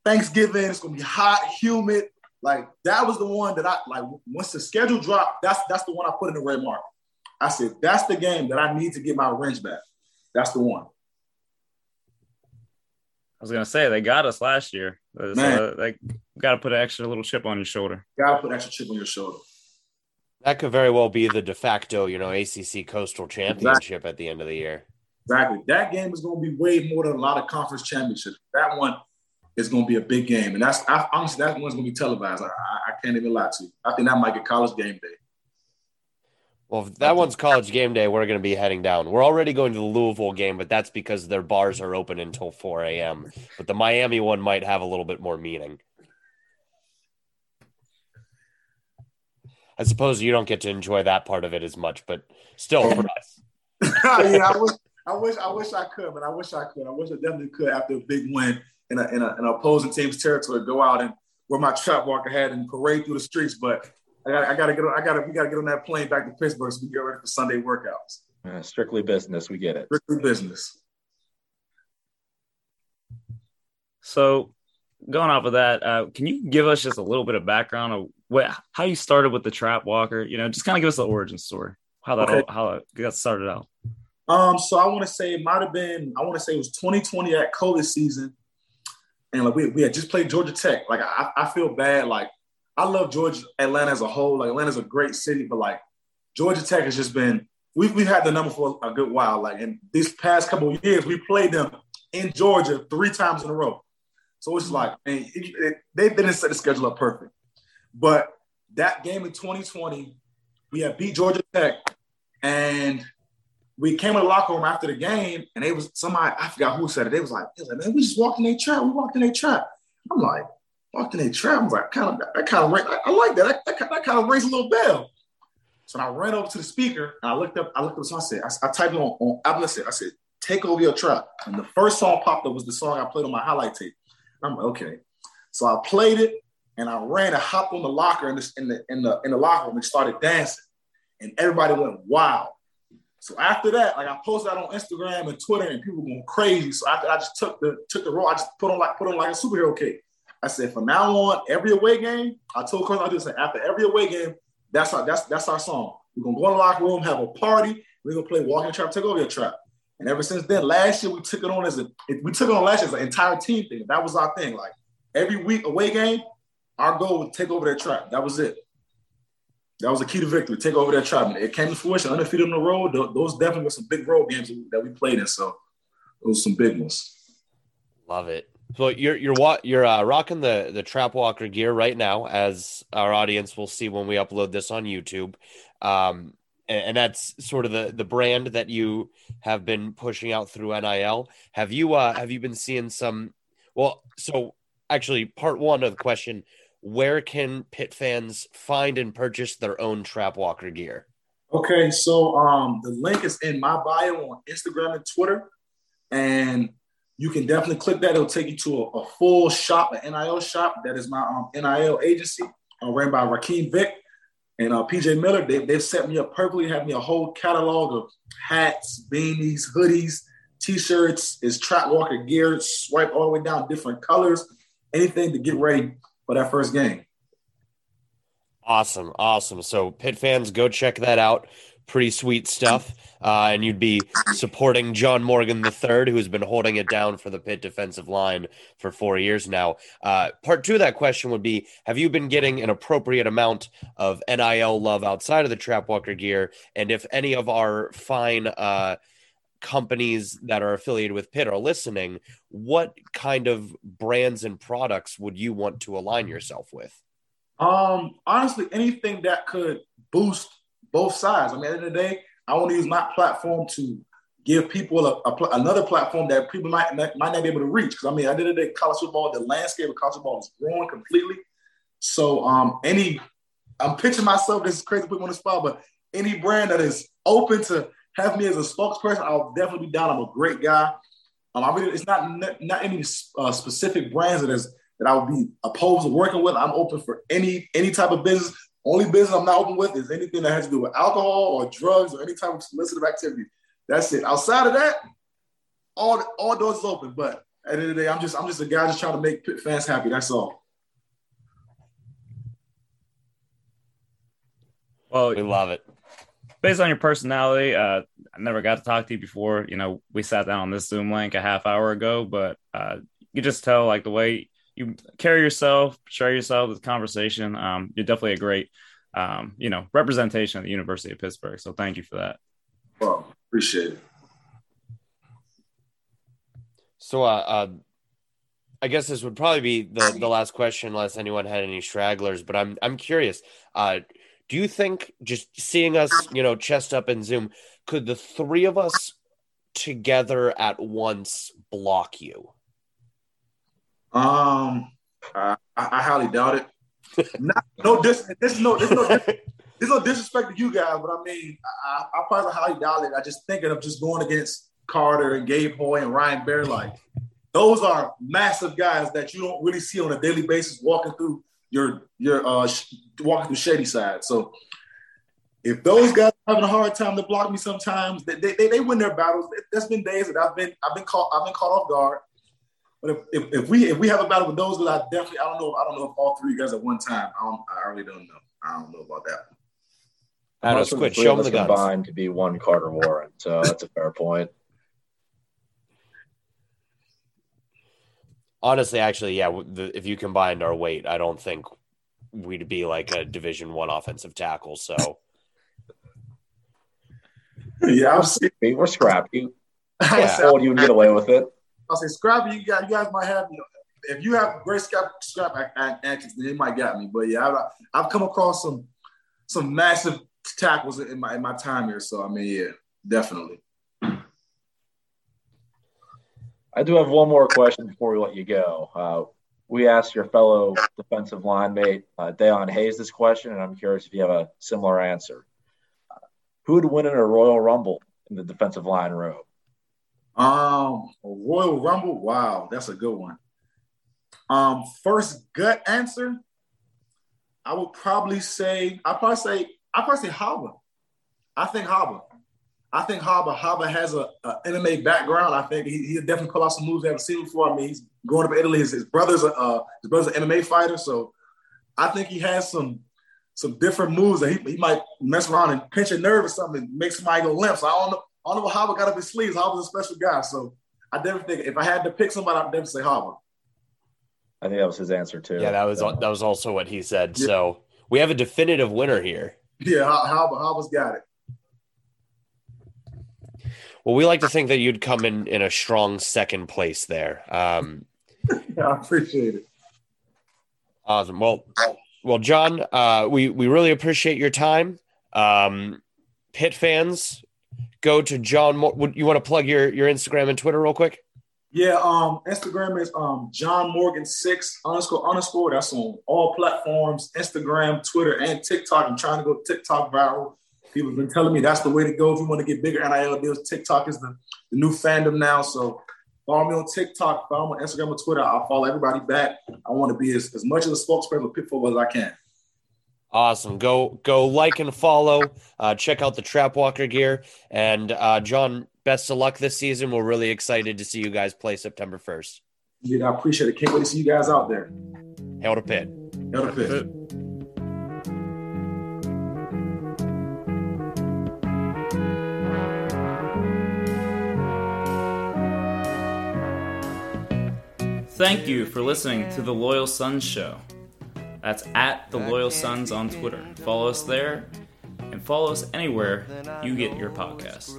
Thanksgiving. It's going to be hot, humid. Like, that was the one that I, like, once the schedule dropped, that's, that's the one I put in the red mark. I said, that's the game that I need to get my wrench back. That's the one. I was going to say, they got us last year. So Man. They got to put an extra little chip on your shoulder. Got to put an extra chip on your shoulder. That could very well be the de facto, you know, A C C Coastal Championship exactly. At the end of the year. Exactly. That game is going to be way more than a lot of conference championships. That one is going to be a big game. And that's I, honestly, that one's going to be televised. I, I, I can't even lie to you. I think that might get College Game Day. Well, if that one's College Game Day, we're going to be heading down. We're already going to the Louisville game, but that's because their bars are open until four a.m. But the Miami one might have a little bit more meaning. I suppose you don't get to enjoy that part of it as much, but still for us. yeah, I wish, I wish, I wish I could, but I wish I could. I wish I definitely could after a big win in, a, in, a, in an opposing team's territory, go out and wear my trap walker hat and parade through the streets, but... I got. I got to get. On, I got to. We got to get on that plane back to Pittsburgh so we get ready for Sunday workouts. Uh, strictly business. We get it. Strictly business. So, going off of that, uh, can you give us just a little bit of background of what, how you started with the trap walker? You know, just kind of give us the origin story. How that okay. all, how it got started out. Um. So I want to say it might have been. I want to say it was twenty twenty at COVID season, and like we we had just played Georgia Tech. Like I I feel bad. Like. I love Georgia, Atlanta as a whole. Like Atlanta's a great city, but like Georgia Tech has just been, we've, we've had the number for a good while. Like in these past couple of years, we played them in Georgia three times in a row. So it's like, man, it, it, they've been set the schedule up perfect. But that game in twenty twenty, we had beat Georgia Tech, and we came in the locker room after the game, and they was somebody, I forgot who said it. They was like, they was like man, we just walked in their trap. We walked in their trap. I'm like, walked in their trap. I'm like, kind of, that kind of, I, I like that. That, that, that, that kind of rings a little bell. So I ran over to the speaker, and I looked up. I looked up. So I said, I, I typed on, on Apple. I said, I said, take over your trap. And the first song popped up was the song I played on my highlight tape. And I'm like, okay. So I played it, and I ran and hopped on the locker in the in the in the, in the locker room and started dancing, and everybody went wild. So after that, like I posted that on Instagram and Twitter, and people were going crazy. So after I just took the took the role, I just put on like put on like a superhero cape. I said, from now on, every away game, I told Chris, I just said, after every away game, that's our that's that's our song. We're gonna go in the locker room, have a party. We're gonna play Walking Trap, Take Over Your Trap. And ever since then, last year we took it on as a we took it on last year as an entire team thing. That was our thing. Like every week away game, our goal was take over their trap. That was it. That was the key to victory. Take over that trap. It came to fruition. Undefeated on the road. Those definitely were some big road games that we played in. So those were some big ones. Love it. So you're you're you're uh, rocking the the Trap Walker gear right now, as our audience will see when we upload this on YouTube. Um, and, and that's sort of the the brand that you have been pushing out through N I L. Have you uh, have you been seeing some? Well, so actually, part one of the question. Where can Pitt fans find and purchase their own Trap Walker gear? Okay, so um, the link is in my bio on Instagram and Twitter, and you can definitely click that. It'll take you to a, a full shop, an N I L shop. That is my um, N I L agency, uh, ran by Rakeem Vick and uh, P J Miller. They, they've set me up perfectly, had me a whole catalog of hats, beanies, hoodies, T-shirts. It's Trap Walker gear, swipe all the way down, different colors, anything to get ready for that first game. Awesome. Awesome. So Pitt fans, go check that out. Pretty sweet stuff. Uh, and you'd be supporting John Morgan the third, who's been holding it down for the Pitt defensive line for four years now. Uh, part two of that question would be, have you been getting an appropriate amount of N I L love outside of the Trap Walker gear? And if any of our fine uh, companies that are affiliated with Pitt are listening, what kind of brands and products would you want to align yourself with? Um, honestly, anything that could boost both sides. I mean, at the end of the day, I want to use my platform to give people a, a pl- another platform that people might might not be able to reach. Because I mean, at the end of the day, college football, the landscape of college football is growing completely. So um, any, I'm pitching myself, this is crazy to put me on the spot, but any brand that is open to have me as a spokesperson, I'll definitely be down. I'm a great guy. Um, I really, it's not not any uh, specific brands that is that I would be opposed to working with. I'm open for any any type of business. Only business I'm not open with is anything that has to do with alcohol or drugs or any type of illicit activity. That's it. Outside of that, all all doors are open. But at the end of the day, I'm just I'm just a guy just trying to make Pitt fans happy. That's all. Well, we love it. Based on your personality, uh, I never got to talk to you before. You know, we sat down on this Zoom link a half hour ago, but uh, you just tell like the way you carry yourself, share yourself with conversation. Um, you're definitely a great, um, you know, representation of the University of Pittsburgh. So thank you for that. Well, appreciate it. So, uh, uh, I guess this would probably be the the last question, unless anyone had any stragglers. But I'm I'm curious. Uh, Do you think just seeing us, you know, chest up in Zoom, could the three of us together at once block you? Um, I, I highly doubt it. Not, no, dis, there's no, there's no, there's no disrespect to you guys, but I mean, I, I probably highly doubt it. I just thinking of just going against Carter and Gabe Hoy and Ryan Bear, like those are massive guys that you don't really see on a daily basis walking through. You're you're uh, sh- walking through shady side. So if those guys are having a hard time to block me, sometimes they they, they, they win their battles. There's been days that I've been I've been caught I've been caught off guard. But if, if, if we if we have a battle with those, I definitely I don't know I don't know if all three guys at one time. I don't, I really don't know. I don't know about that. I don't know. Quit. Show them the guns. Combined to be one Carter Warren. So that's a fair point. Honestly, actually, yeah, the, if you combined our weight, I don't think we'd be like a Division One offensive tackle. So, yeah, I'm saying, we're scrappy. Yeah. I told you can get away with it. I'll say, scrappy, you guys, you guys might have, you know, if you have great scrap scrap antics, then it might got me. But yeah, I've, I've come across some some massive tackles in my in my time here. So I mean, yeah, definitely. I do have one more question before we let you go. Uh, we asked your fellow defensive line mate uh, Deion Hayes this question, and I'm curious if you have a similar answer. Uh, who would win in a Royal Rumble in the defensive line room? Um, a Royal Rumble? Wow, that's a good one. Um, first gut answer, I would probably say I probably say I probably say Haba. I think Haba. I think Haba Haba has a, a N M A background. I think he, he'll definitely pull out some moves I haven't seen before. I mean, he's growing up in Italy. His, his brother's a uh, his brother's an M M A fighter, so I think he has some some different moves that he, he might mess around and pinch a nerve or something and make somebody go limp. So I don't know. I don't know what Haba got up his sleeves. Haba's a special guy, so I definitely think if I had to pick somebody, I'd definitely say Haba. I think that was his answer too. Yeah, that was so. that was also what he said. Yeah. So we have a definitive winner here. Yeah, Haba Haba's got it. Well, we like to think that you'd come in in a strong second place there. Um, yeah, I appreciate it. Awesome. Well, well, John, uh, we, we really appreciate your time. Um, Pitt fans, go to John Moore. Would you want to plug your, your Instagram and Twitter real quick? Yeah, um, Instagram is um, John Morgan six underscore underscore. That's on all platforms, Instagram, Twitter, and TikTok. I'm trying to go TikTok viral. People have been telling me that's the way to go if you want to get bigger N I L deals. TikTok is the, the new fandom now. So follow me on TikTok, follow me on Instagram and Twitter. I'll follow everybody back. I want to be as, as much of a spokesperson for Pitfall as I can. Awesome. Go go like and follow. Uh, check out the Trap Walker gear. And, uh, John, best of luck this season. We're really excited to see you guys play September first. Yeah, I appreciate it. Can't wait to see you guys out there. Hail to Pitt. Hail to Pitt. Hail to Pitt. Thank you for listening to The Loyal Sons Show. That's at The Loyal Sons on Twitter. Follow us there and follow us anywhere you get your podcast.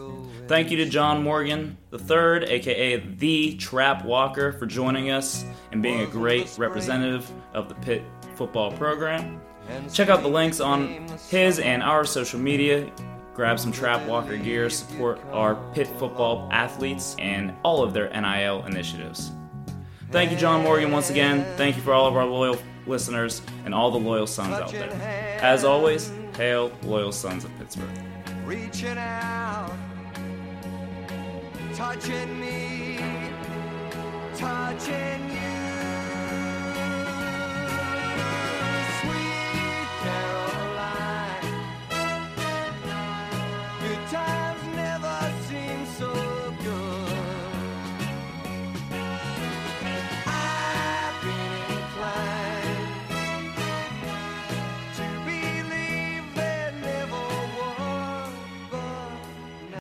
Thank you to John Morgan the third, a k a. The Trap Walker, for joining us and being a great representative of the Pitt football program. Check out the links on his and our social media. Grab some Trap Walker gear, support our Pitt football athletes and all of their N I L initiatives. Thank you, John Morgan, once again. Thank you for all of our loyal listeners and all the loyal sons out there. As always, hail loyal sons of Pittsburgh. Reaching out, touching me, touching you.